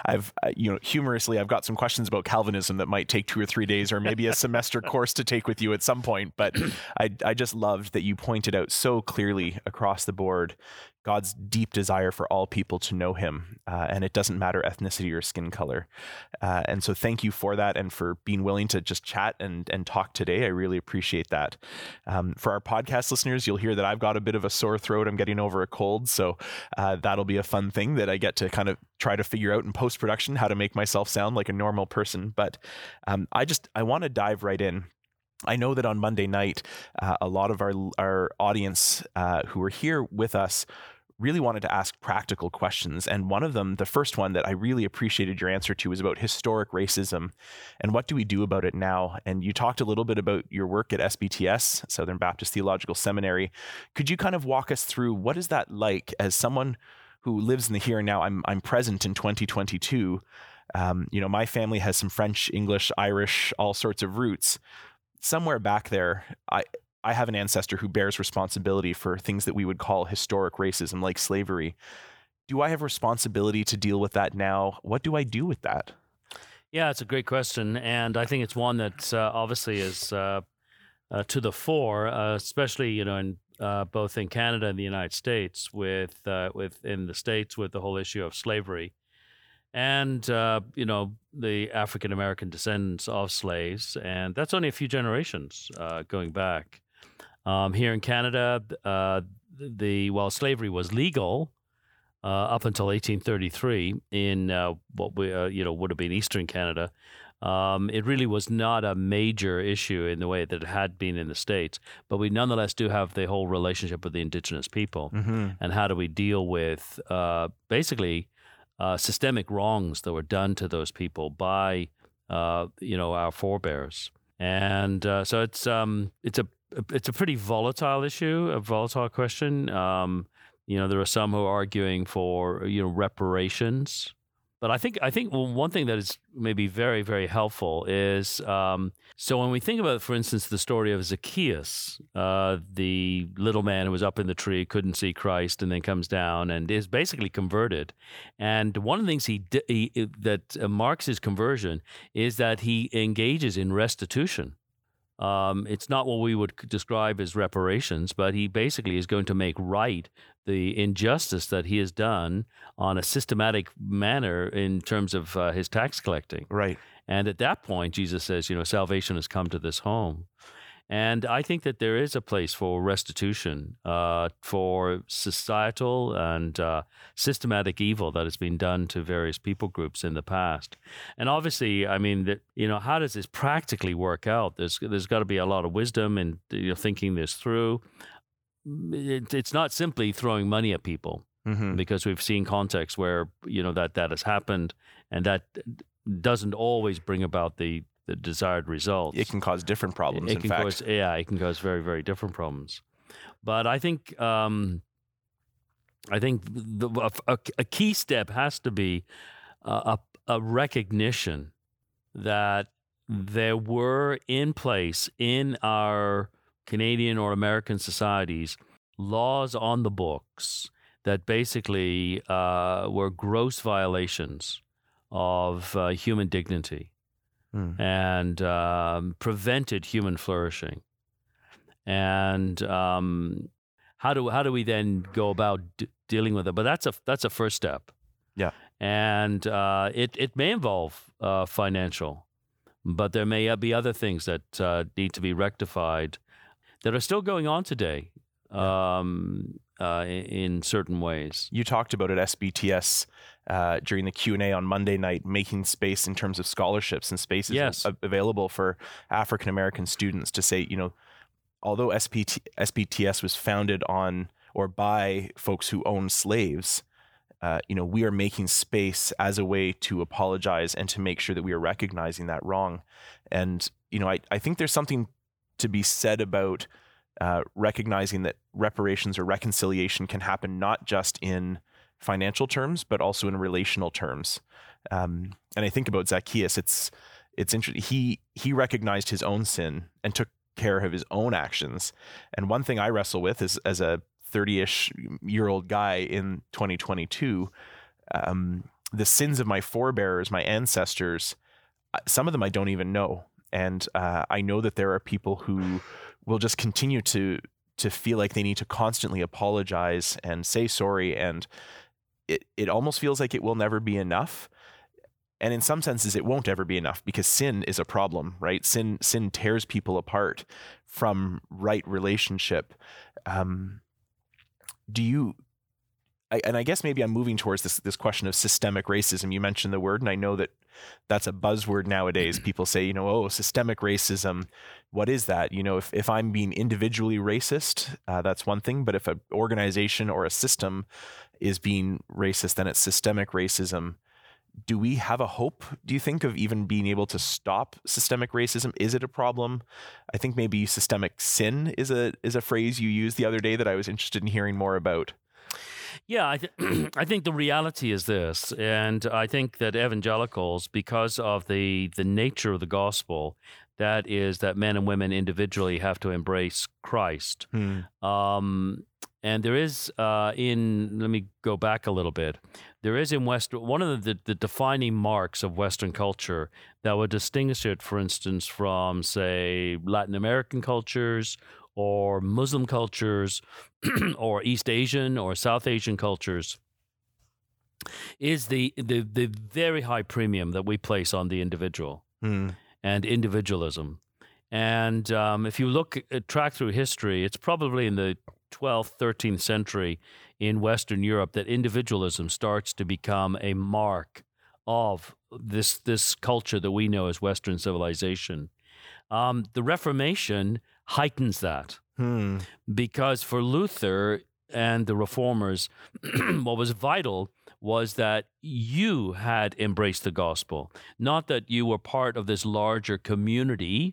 I've, uh, you know, humorously, I've got some questions about Calvinism that might take two or three days or maybe a semester course to take with you at some point. But I, I just loved that you pointed out so clearly across the board God's deep desire for all people to know him, uh, and it doesn't matter ethnicity or skin color. Uh, and so thank you for that and for being willing to just chat and, and talk today. I really appreciate that. Um, for our podcast listeners, you'll hear that I've got a bit of a sore throat. I'm getting over a cold. So uh, that'll be a fun thing that I get to kind of try to figure out in post-production, how to make myself sound like a normal person. But um, I just, I want to dive right in. I know that on Monday night, uh, a lot of our our audience uh, who were here with us really wanted to ask practical questions. And one of them, the first one that I really appreciated your answer to, was about historic racism and what do we do about it now? And you talked a little bit about your work at S B T S, Southern Baptist Theological Seminary. Could you kind of walk us through what is that like as someone who lives in the here and now? I'm I'm present in twenty twenty-two. Um, you know, my family has some French, English, Irish, all sorts of roots. Somewhere back there, I, I have an ancestor who bears responsibility for things that we would call historic racism, like slavery. Do I have responsibility to deal with that now? What do I do with that? Yeah, it's a great question. And I think it's one that uh, obviously is uh, uh, to the fore, uh, especially, you know, in uh, both in Canada and the United States, with uh, with in the States with the whole issue of slavery. And, uh, you know, the African-American descendants of slaves. And that's only a few generations uh, going back. Um, here in Canada, uh, the while slavery was legal uh, up until eighteen thirty-three in uh, what we, uh, you know, would have been Eastern Canada, um, it really was not a major issue in the way that it had been in the States. But we nonetheless do have the whole relationship with the Indigenous people. Mm-hmm. And how do we deal with uh, basically... Uh, systemic wrongs that were done to those people by, uh, you know, our forebears, and uh, so it's um, it's a it's a pretty volatile issue, a volatile question. Um, you know, there are some who are arguing for, you know, reparations, but I think I think one thing that is maybe very, very helpful is um, so when we think about, for instance, the story of Zacchaeus, uh, the little man who was up in the tree, couldn't see Christ, and then comes down and is basically converted. And one of the things he, di- he that marks his conversion is that he engages in restitution. Um, it's not what we would describe as reparations, but he basically is going to make right the injustice that he has done on a systematic manner in terms of uh, his tax collecting. Right. And at that point, Jesus says, you know, salvation has come to this home. And I think that there is a place for restitution uh, for societal and uh, systematic evil that has been done to various people groups in the past. And obviously, I mean, that, you know, how does this practically work out? There's there's got to be a lot of wisdom in, you know, thinking this through. It, it's not simply throwing money at people, mm-hmm. because we've seen contexts where, you know, that that has happened, and that doesn't always bring about the the desired results. It can cause different problems, it, it in fact. Cause, yeah, it can cause very, very different problems. But I think um, I think the, a, a key step has to be a, a recognition that there were in place in our Canadian or American societies laws on the books that basically uh, were gross violations of uh, human dignity. Mm. And um, prevented human flourishing. And um, how do how do we then go about d- dealing with it? But that's a that's a first step. Yeah. And uh, it it may involve uh, financial, but there may be other things that uh, need to be rectified. that are still going on today um, uh, in certain ways. You talked about at S B T S uh, during the Q and A on Monday night, making space in terms of scholarships and spaces yes. av- available for African-American students to say, you know, although S B T S was founded on or by folks who owned slaves, Uh, you know, we are making space as a way to apologize and to make sure that we are recognizing that wrong. And, you know, I, I think there's something to be said about uh, recognizing that reparations or reconciliation can happen not just in financial terms, but also in relational terms. Um, and I think about Zacchaeus, it's it's interesting. He, he recognized his own sin and took care of his own actions. And one thing I wrestle with is as a thirty-ish year old guy in twenty twenty-two, um, the sins of my forebears, my ancestors, some of them I don't even know. And uh, I know that there are people who will just continue to to feel like they need to constantly apologize and say sorry. And it, it almost feels like it will never be enough. And in some senses, it won't ever be enough because sin is a problem, right? Sin, sin tears people apart from right relationship. Um Do you, I, and I guess maybe I'm moving towards this this question of systemic racism. You mentioned the word, and I know that that's a buzzword nowadays. People say, you know, oh, systemic racism. What is that? You know, if, if I'm being individually racist, uh, that's one thing. But if an organization or a system is being racist, then it's systemic racism. Do we have a hope, do you think, of even being able to stop systemic racism? Is it a problem? I think maybe systemic sin is a is a phrase you used the other day that I was interested in hearing more about. Yeah, I, th- I think the reality is this, and I think that evangelicals, because of the the nature of the gospel, that is that men and women individually have to embrace Christ. Hmm. Um And there is uh, in, let me go back a little bit, there is in West, one of the, the defining marks of Western culture that would distinguish it, for instance, from, say, Latin American cultures or Muslim cultures or East Asian or South Asian cultures, is the, the, the very high premium that we place on the individual mm. and individualism. And um, if you look, at, track through history, it's probably in the twelfth, thirteenth century in Western Europe that individualism starts to become a mark of this this culture that we know as Western civilization. Um, the Reformation heightens that hmm. because for Luther and the reformers, what was vital was that you had embraced the gospel, not that you were part of this larger community.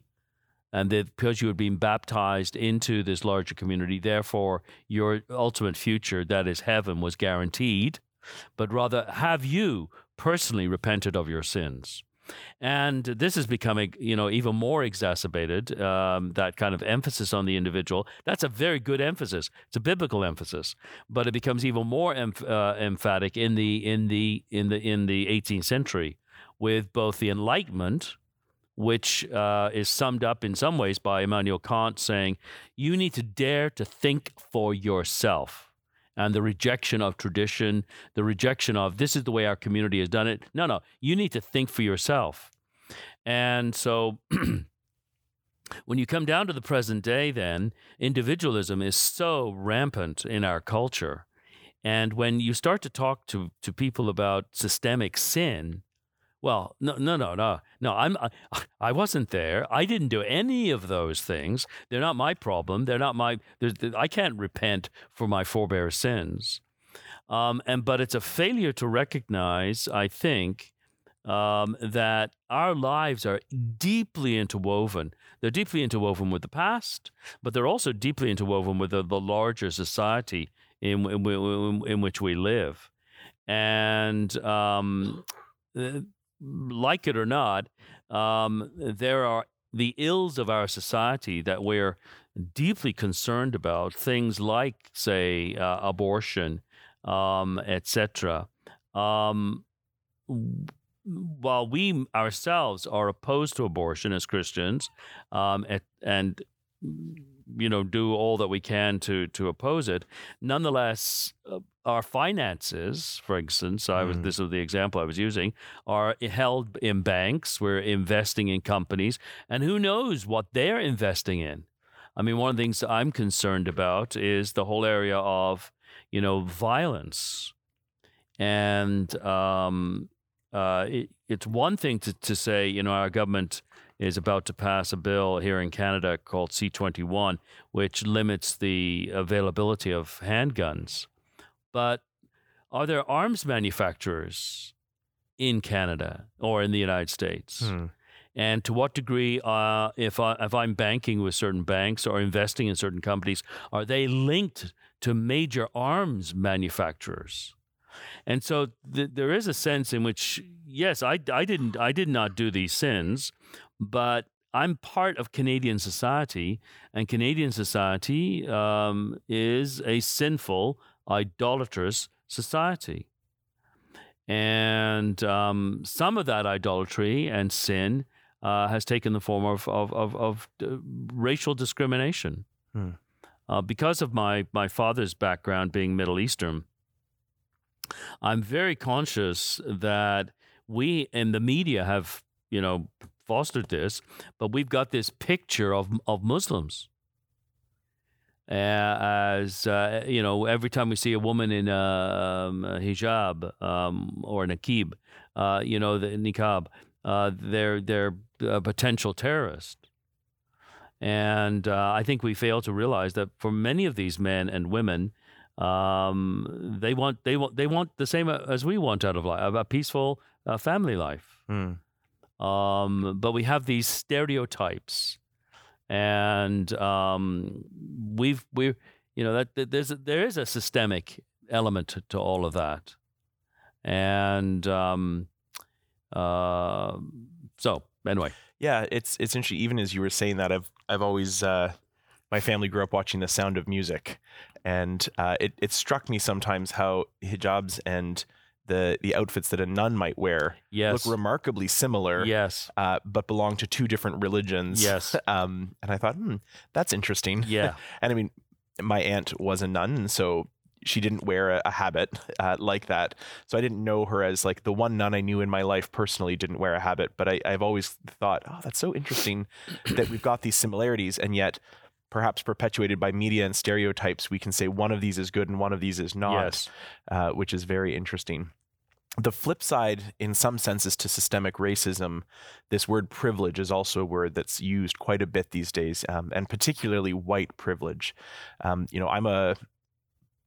And that because you had been baptized into this larger community, therefore your ultimate future, that is heaven, was guaranteed, but rather have you personally repented of your sins? And this is becoming, you know, even more exacerbated, um, that kind of emphasis on the individual. That's a very good emphasis. It's a biblical emphasis, but it becomes even more em- uh, emphatic in the in the in the in the eighteenth century with both the Enlightenment, which uh, is summed up in some ways by Immanuel Kant saying, you need to dare to think for yourself. And the rejection of tradition, the rejection of this is the way our community has done it. No, no, you need to think for yourself. And so when you come down to the present day then, individualism is so rampant in our culture. And when you start to talk to, to people about systemic sin, Well, no, no, no, no, no. I'm, I, I wasn't there. I didn't do any of those things. They're not my problem. They're not my. They're, I can't repent for my forebear sins. Um, and but it's a failure to recognize, I think, um, that our lives are deeply interwoven. They're deeply interwoven with the past, but they're also deeply interwoven with the, the larger society in, in, in, in which we live, and. Um, Like it or not, um, there are the ills of our society that we're deeply concerned about, things like, say, uh, abortion, um, et cetera. Um, while we ourselves are opposed to abortion as Christians, um, and, and you know do all that we can to to oppose it, nonetheless. Uh, Our finances, for instance, I was. Mm. This was the example I was using, are held in banks. We're investing in companies, and who knows what they're investing in? I mean, one of the things I'm concerned about is the whole area of, you know, violence. And um, uh, it, it's one thing to, to say, you know, our government is about to pass a bill here in Canada called C twenty-one, which limits the availability of handguns. But are there arms manufacturers in Canada or in the United States? Hmm. And to what degree, uh, if, I, if I'm banking with certain banks or investing in certain companies, are they linked to major arms manufacturers? And so th- there is a sense in which, yes, I, I didn't, I did not do these sins, but I'm part of Canadian society, and Canadian society um, is a sinful, idolatrous society. And um, some of that idolatry and sin uh, has taken the form of of of, of uh, racial discrimination. Hmm. Uh, because of my, my father's background being Middle Eastern, I'm very conscious that we and the media have, you know, fostered this, but we've got this picture of of Muslims. As, uh, you know, every time we see a woman in a, um, a hijab um, or a niqab, uh, you know, the niqab, uh, they're, they're a potential terrorist. And uh, I think we fail to realize that for many of these men and women, um, they want they want, they want the same as we want out of life, a peaceful uh, family life. Mm. Um, but we have these stereotypes. And um, we've we you know that, that there's there is a systemic element to, to all of that, and um, uh, so anyway, yeah, it's it's interesting. Even as you were saying that, I've I've always uh, my family grew up watching The Sound of Music, and uh, it it struck me sometimes how hijabs and the the outfits that a nun might wear yes. look remarkably similar, yes. uh, but belong to two different religions. Yes. Um, and I thought, hmm, that's interesting. Yeah. And I mean, my aunt was a nun, and so she didn't wear a, a habit uh, like that. So I didn't know her as like the one nun I knew in my life personally didn't wear a habit, but I, I've always thought, oh, that's so interesting that we've got these similarities, and yet perhaps perpetuated by media and stereotypes, we can say one of these is good and one of these is not, yes. uh, which is very interesting. The flip side, in some senses, to systemic racism, this word privilege is also a word that's used quite a bit these days, um, and particularly white privilege. Um, you know, I'm a,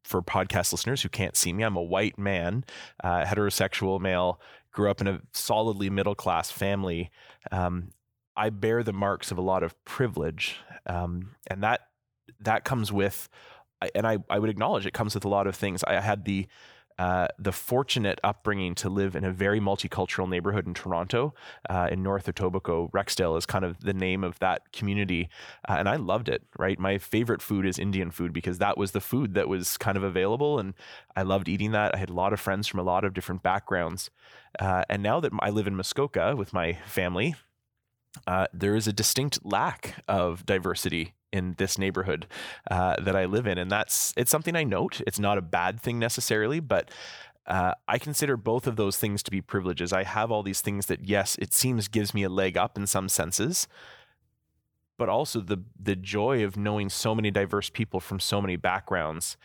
for podcast listeners who can't see me, I'm a white man, uh, heterosexual male, grew up in a solidly middle-class family. Um, I bear the marks of a lot of privilege, um, and that that comes with, and I, I would acknowledge it comes with a lot of things. I had the Uh, the fortunate upbringing to live in a very multicultural neighborhood in Toronto, uh, in North Etobicoke. Rexdale is kind of the name of that community. Uh, and I loved it, right? My favorite food is Indian food because that was the food that was kind of available. And I loved eating that. I had a lot of friends from a lot of different backgrounds. Uh, and now that I live in Muskoka with my family, uh, there is a distinct lack of diversity in this neighborhood uh, that I live in. And that's, it's something I note. It's not a bad thing necessarily, but uh, I consider both of those things to be privileges. I have all these things that, yes, it seems gives me a leg up in some senses, but also the the joy of knowing so many diverse people from so many backgrounds.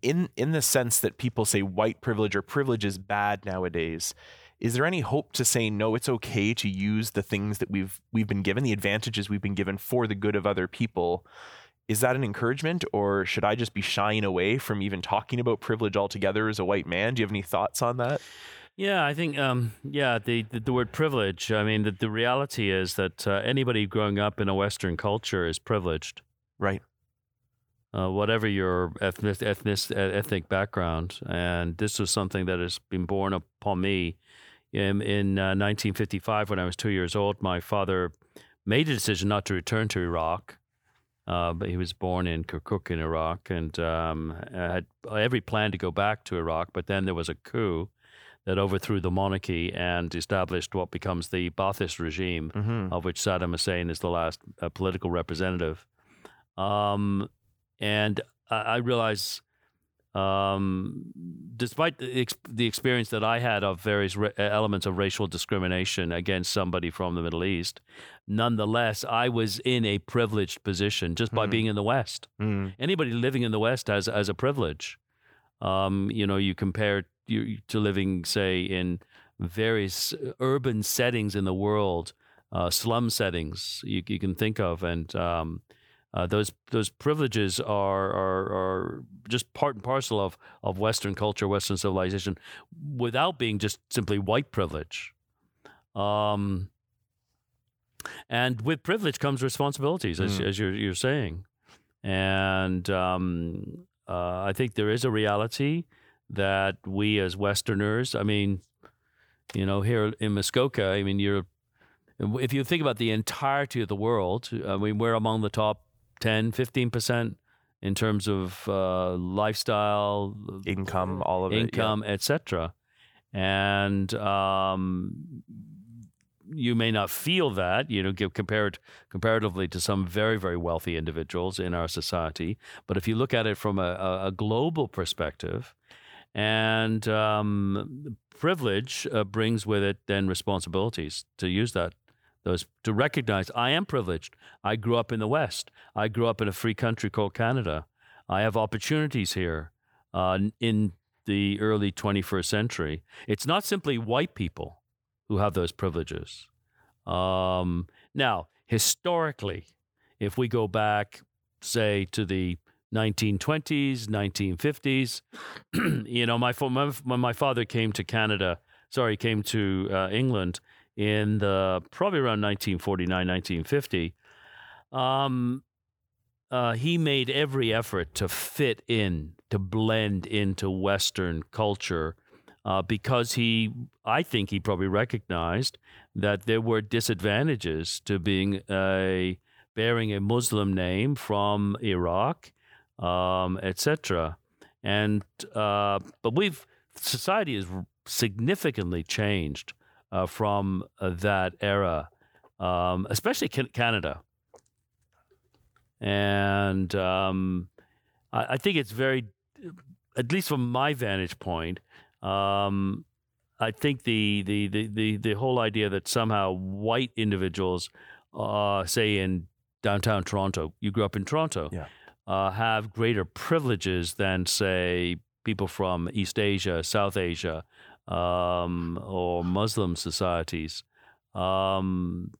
In, in the sense that people say white privilege or privilege is bad nowadays, is there any hope to say, no, it's okay to use the things that we've we've been given, the advantages we've been given for the good of other people? Is that an encouragement, or should I just be shying away from even talking about privilege altogether as a white man? Do you have any thoughts on that? Yeah, I think, um, yeah, the, the, the word privilege, I mean, the, the reality is that uh, anybody growing up in a Western culture is privileged. Right. Uh, whatever your ethnic, ethnic, ethnic background, and this was something that has been borne upon me. In, in uh, nineteen fifty-five, when I was two years old, my father made a decision not to return to Iraq, uh, but he was born in Kirkuk in Iraq, and um, had every plan to go back to Iraq, but then there was a coup that overthrew the monarchy and established what becomes the Ba'athist regime, mm-hmm. of which Saddam Hussein is the last uh, political representative. Um, and I, I realize Um, despite the, ex- the experience that I had of various ra- elements of racial discrimination against somebody from the Middle East, nonetheless, I was in a privileged position just by mm. being in the West. Mm. Anybody living in the West has, has a privilege. Um, you know, you compare you, to living, say, in various urban settings in the world, uh, slum settings you, you can think of, and um, Uh, those those privileges are, are are just part and parcel of of Western culture, Western civilization, without being just simply white privilege. Um, and with privilege comes responsibilities, as, mm. as you're you're saying. And um, uh, I think there is a reality that we as Westerners, I mean, you know, here in Muskoka, I mean, you're if you think about the entirety of the world, I mean, we're among the top ten, fifteen percent in terms of uh, lifestyle, income, all of income, it, yeah. et cetera. And um, you may not feel that, you know, compared comparatively to some very, very wealthy individuals in our society. But if you look at it from a, a global perspective, and um, privilege uh, brings with it then responsibilities to use that. Those to recognize I am privileged. I grew up in the West. I grew up in a free country called Canada. I have opportunities here uh, in the early twenty-first century. It's not simply white people who have those privileges. Um, now, historically, if we go back, say, to the nineteen twenties, nineteen fifties, you know, my, my, my father came to Canada, sorry, came to uh, England, in the probably around nineteen forty-nine, nineteen fifty, um, uh, he made every effort to fit in, to blend into Western culture, uh, because he, I think he probably recognized that there were disadvantages to being a bearing a Muslim name from Iraq, um, et cetera. And uh, but we've society has significantly changed. Uh, from uh, that era, um, especially can- Canada. And um, I-, I think it's very, at least from my vantage point, um, I think the, the, the, the, the whole idea that somehow white individuals, uh, say in downtown Toronto, you grew up in Toronto, yeah. uh, have greater privileges than, say, people from East Asia, South Asia, Um, or Muslim societies. Um,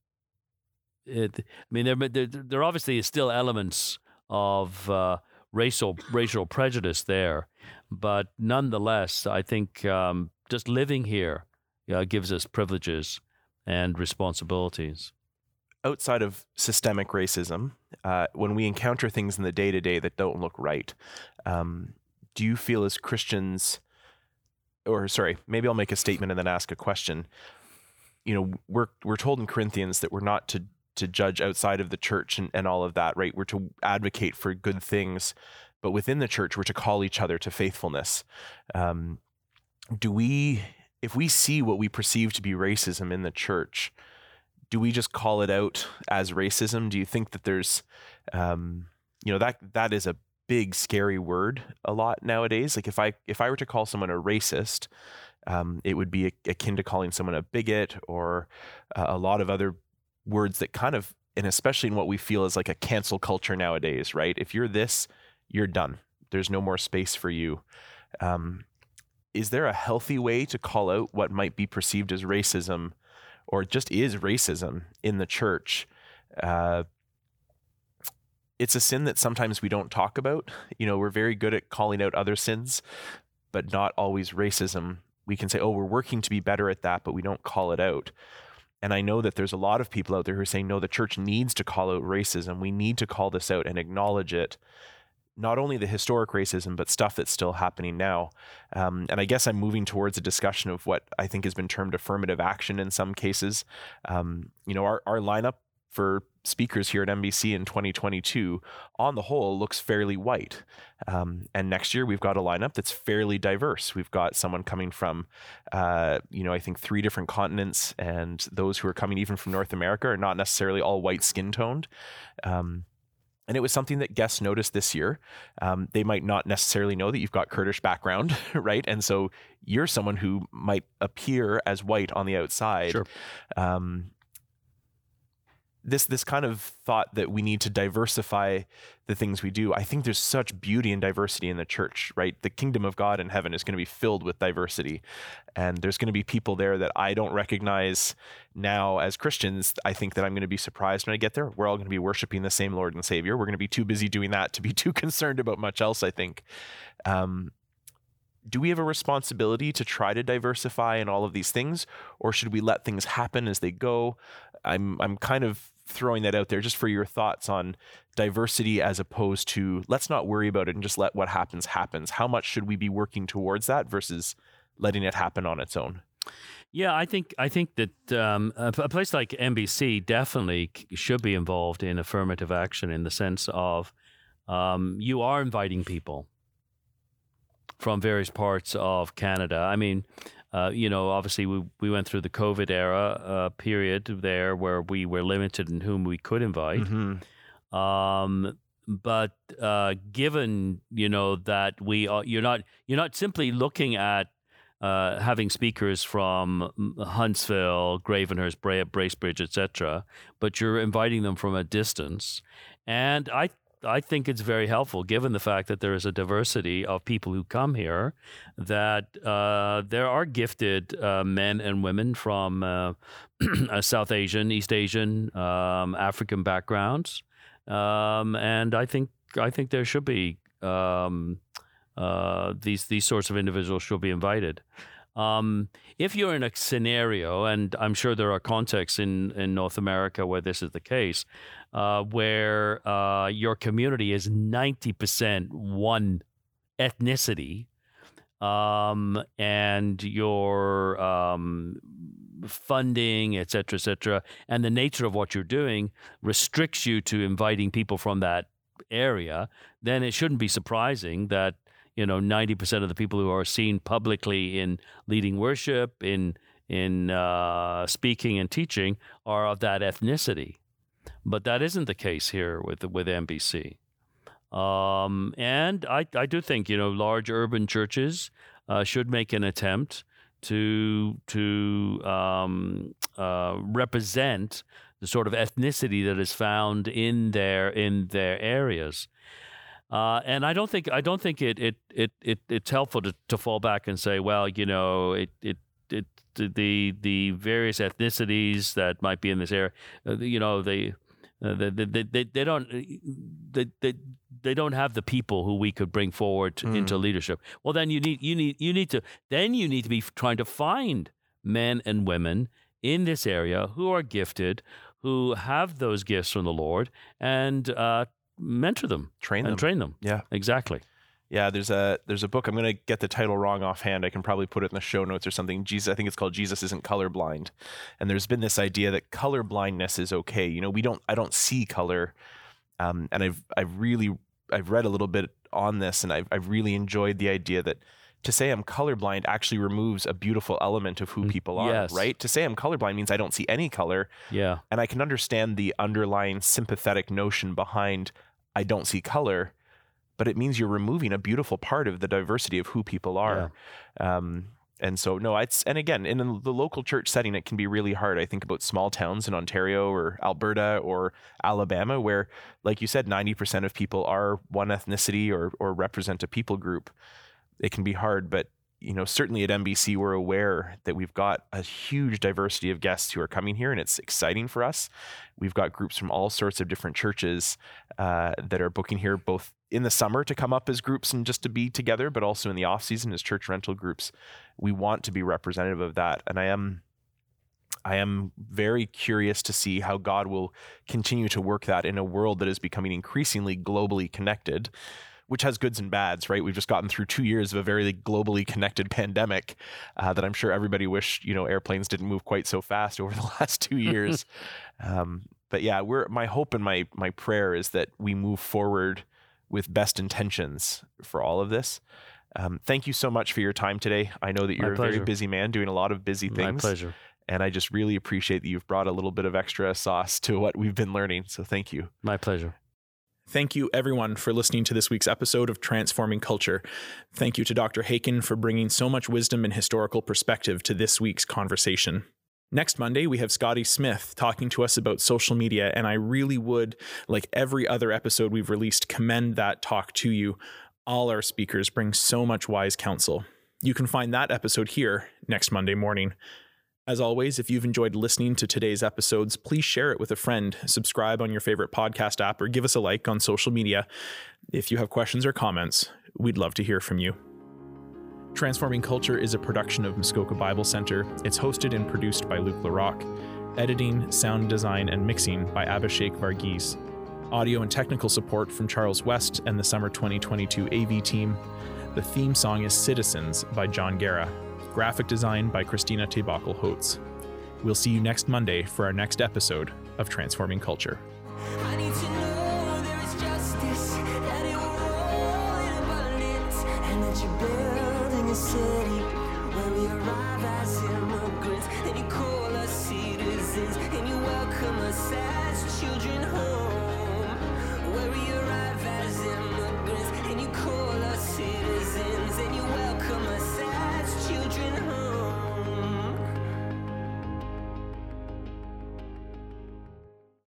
it, I mean, there, there, there obviously is still elements of uh, racial racial prejudice there, but nonetheless, I think um, just living here uh, gives us privileges and responsibilities. Outside of systemic racism, uh, when we encounter things in the day-to-day that don't look right, um, do you feel as Christians... Or sorry, maybe I'll make a statement and then ask a question. You know, we're we're told in Corinthians that we're not to to judge outside of the church and, and all of that, right? We're to advocate for good things, but within the church, we're to call each other to faithfulness. Um, do we, if we see what we perceive to be racism in the church, do we just call it out as racism? Do you think that there's, um, you know, that that is a big scary word a lot nowadays. Like if I if I were to call someone a racist, um, it would be akin to calling someone a bigot or uh, a lot of other words that kind of, and especially in what we feel is like a cancel culture nowadays, right? If you're this, you're done. There's no more space for you. Um, is there a healthy way to call out what might be perceived as racism or just is racism in the church? Uh, It's a sin that sometimes we don't talk about. You know, we're very good at calling out other sins, but not always racism. We can say, oh, we're working to be better at that, but we don't call it out. And I know that there's a lot of people out there who are saying, no, the church needs to call out racism. We need to call this out and acknowledge it. Not only the historic racism, but stuff that's still happening now. Um, and I guess I'm moving towards a discussion of what I think has been termed affirmative action in some cases. Um, you know, our, our lineup for speakers here at M B C in twenty twenty-two, on the whole, looks fairly white. Um, and next year, we've got a lineup that's fairly diverse. We've got someone coming from, uh, you know, I think three different continents, and those who are coming even from North America are not necessarily all white skin toned. Um, And it was something that guests noticed this year. Um, they might not necessarily know that you've got Kurdish background, right? And so you're someone who might appear as white on the outside. Sure. Um, this this kind of thought that we need to diversify the things we do. I think there's such beauty in diversity in the church, right? The kingdom of God in heaven is going to be filled with diversity. And there's going to be people there that I don't recognize now as Christians. I think that I'm going to be surprised when I get there. We're all going to be worshiping the same Lord and Savior. We're going to be too busy doing that to be too concerned about much else, I think. Um, do we have a responsibility to try to diversify in all of these things? Or should we let things happen as they go? I'm I'm kind of throwing that out there just for your thoughts on diversity as opposed to let's not worry about it and just let what happens happens. How much should we be working towards that versus letting it happen on its own? Yeah, I think I think that um, a, a place like N B C definitely should be involved in affirmative action in the sense of um, you are inviting people from various parts of Canada. I mean, Uh, you know, obviously, we, we went through the COVID era uh, period there where we were limited in whom we could invite. Mm-hmm. Um, but uh, given, you know, that we are, you're not you're not simply looking at uh, having speakers from Huntsville, Gravenhurst, Bra- Bracebridge, et cetera, but you're inviting them from a distance. And I I think it's very helpful, given the fact that there is a diversity of people who come here, that uh, there are gifted uh, men and women from uh, South Asian, East Asian, um, African backgrounds, um, and I think I think there should be um, uh, these these sorts of individuals should be invited. Um, if you're in a scenario, and I'm sure there are contexts in, in North America where this is the case, uh, where uh, your community is ninety percent one ethnicity, um, and your um, funding, et cetera, et cetera, and the nature of what you're doing restricts you to inviting people from that area, then it shouldn't be surprising that You know, ninety percent of the people who are seen publicly in leading worship, in in uh, speaking and teaching, are of that ethnicity. But that isn't the case here with with N B C. Um, and I, I do think, you know, large urban churches uh, should make an attempt to to um, uh, represent the sort of ethnicity that is found in their in their areas. Uh, and I don't think I don't think it it, it, it it's helpful to, to fall back and say, well, you know, it it it the the various ethnicities that might be in this area, uh, you know, they, uh, they, they they they don't they, they they don't have the people who we could bring forward mm. into leadership. Well, then you need you need you need to then you need to be trying to find men and women in this area who are gifted, who have those gifts from the Lord, and uh, mentor them, train them, and train them. Yeah, exactly. Yeah, there's a there's a book. I'm going to get the title wrong offhand. I can probably put it in the show notes or something. Jesus, I think it's called Jesus Isn't Colorblind. And there's been this idea that color blindness is okay. You know, we don't. I don't see color. Um, and I've I've really I've read a little bit on this, and I've I've really enjoyed the idea that to say I'm colorblind actually removes a beautiful element of who people are, yes. right? To say I'm colorblind means I don't see any color. Yeah, and I can understand the underlying sympathetic notion behind I don't see color, but it means you're removing a beautiful part of the diversity of who people are. Yeah. Um, and so, no, it's, and again, in the local church setting, it can be really hard. I think about small towns in Ontario or Alberta or Alabama, where, like you said, ninety percent of people are one ethnicity or, or represent a people group. It can be hard, but you know, certainly at N B C, we're aware that we've got a huge diversity of guests who are coming here, and it's exciting for us. We've got groups from all sorts of different churches uh, that are booking here, both in the summer to come up as groups and just to be together, but also in the off season as church rental groups. We want to be representative of that, and I am, I am very curious to see how God will continue to work that in a world that is becoming increasingly globally connected, which has goods and bads, right? We've just gotten through two years of a very globally connected pandemic uh, that I'm sure everybody wished, you know, airplanes didn't move quite so fast over the last two years. um, but yeah, we're my hope and my my prayer is that we move forward with best intentions for all of this. Um, thank you so much for your time today. I know that you're a very busy man doing a lot of busy things. My pleasure. And I just really appreciate that you've brought a little bit of extra sauce to what we've been learning. So thank you. My pleasure. Thank you, everyone, for listening to this week's episode of Transforming Culture. Thank you to Doctor Haykin for bringing so much wisdom and historical perspective to this week's conversation. Next Monday, we have Scotty Smith talking to us about social media, and I really would, like every other episode we've released, commend that talk to you. All our speakers bring so much wise counsel. You can find that episode here next Monday morning. As always, if you've enjoyed listening to today's episodes, please share it with a friend, subscribe on your favorite podcast app, or give us a like on social media. If you have questions or comments, we'd love to hear from you. Transforming Culture is a production of Muskoka Bible Center. It's hosted and produced by Luke LaRocque. Editing, sound design, and mixing by Abhishek Varghese. Audio and technical support from Charles West and the Summer twenty twenty-two A V team. The theme song is Citizens by John Guerra. Graphic design by Christina Tebakel-Holtz. We'll see you next Monday for our next episode of Transforming Culture. I need to know there is justice, that it will roll in abundance, and that you're building a city where we arrive as immigrants, and you call us citizens, and you welcome us as children home.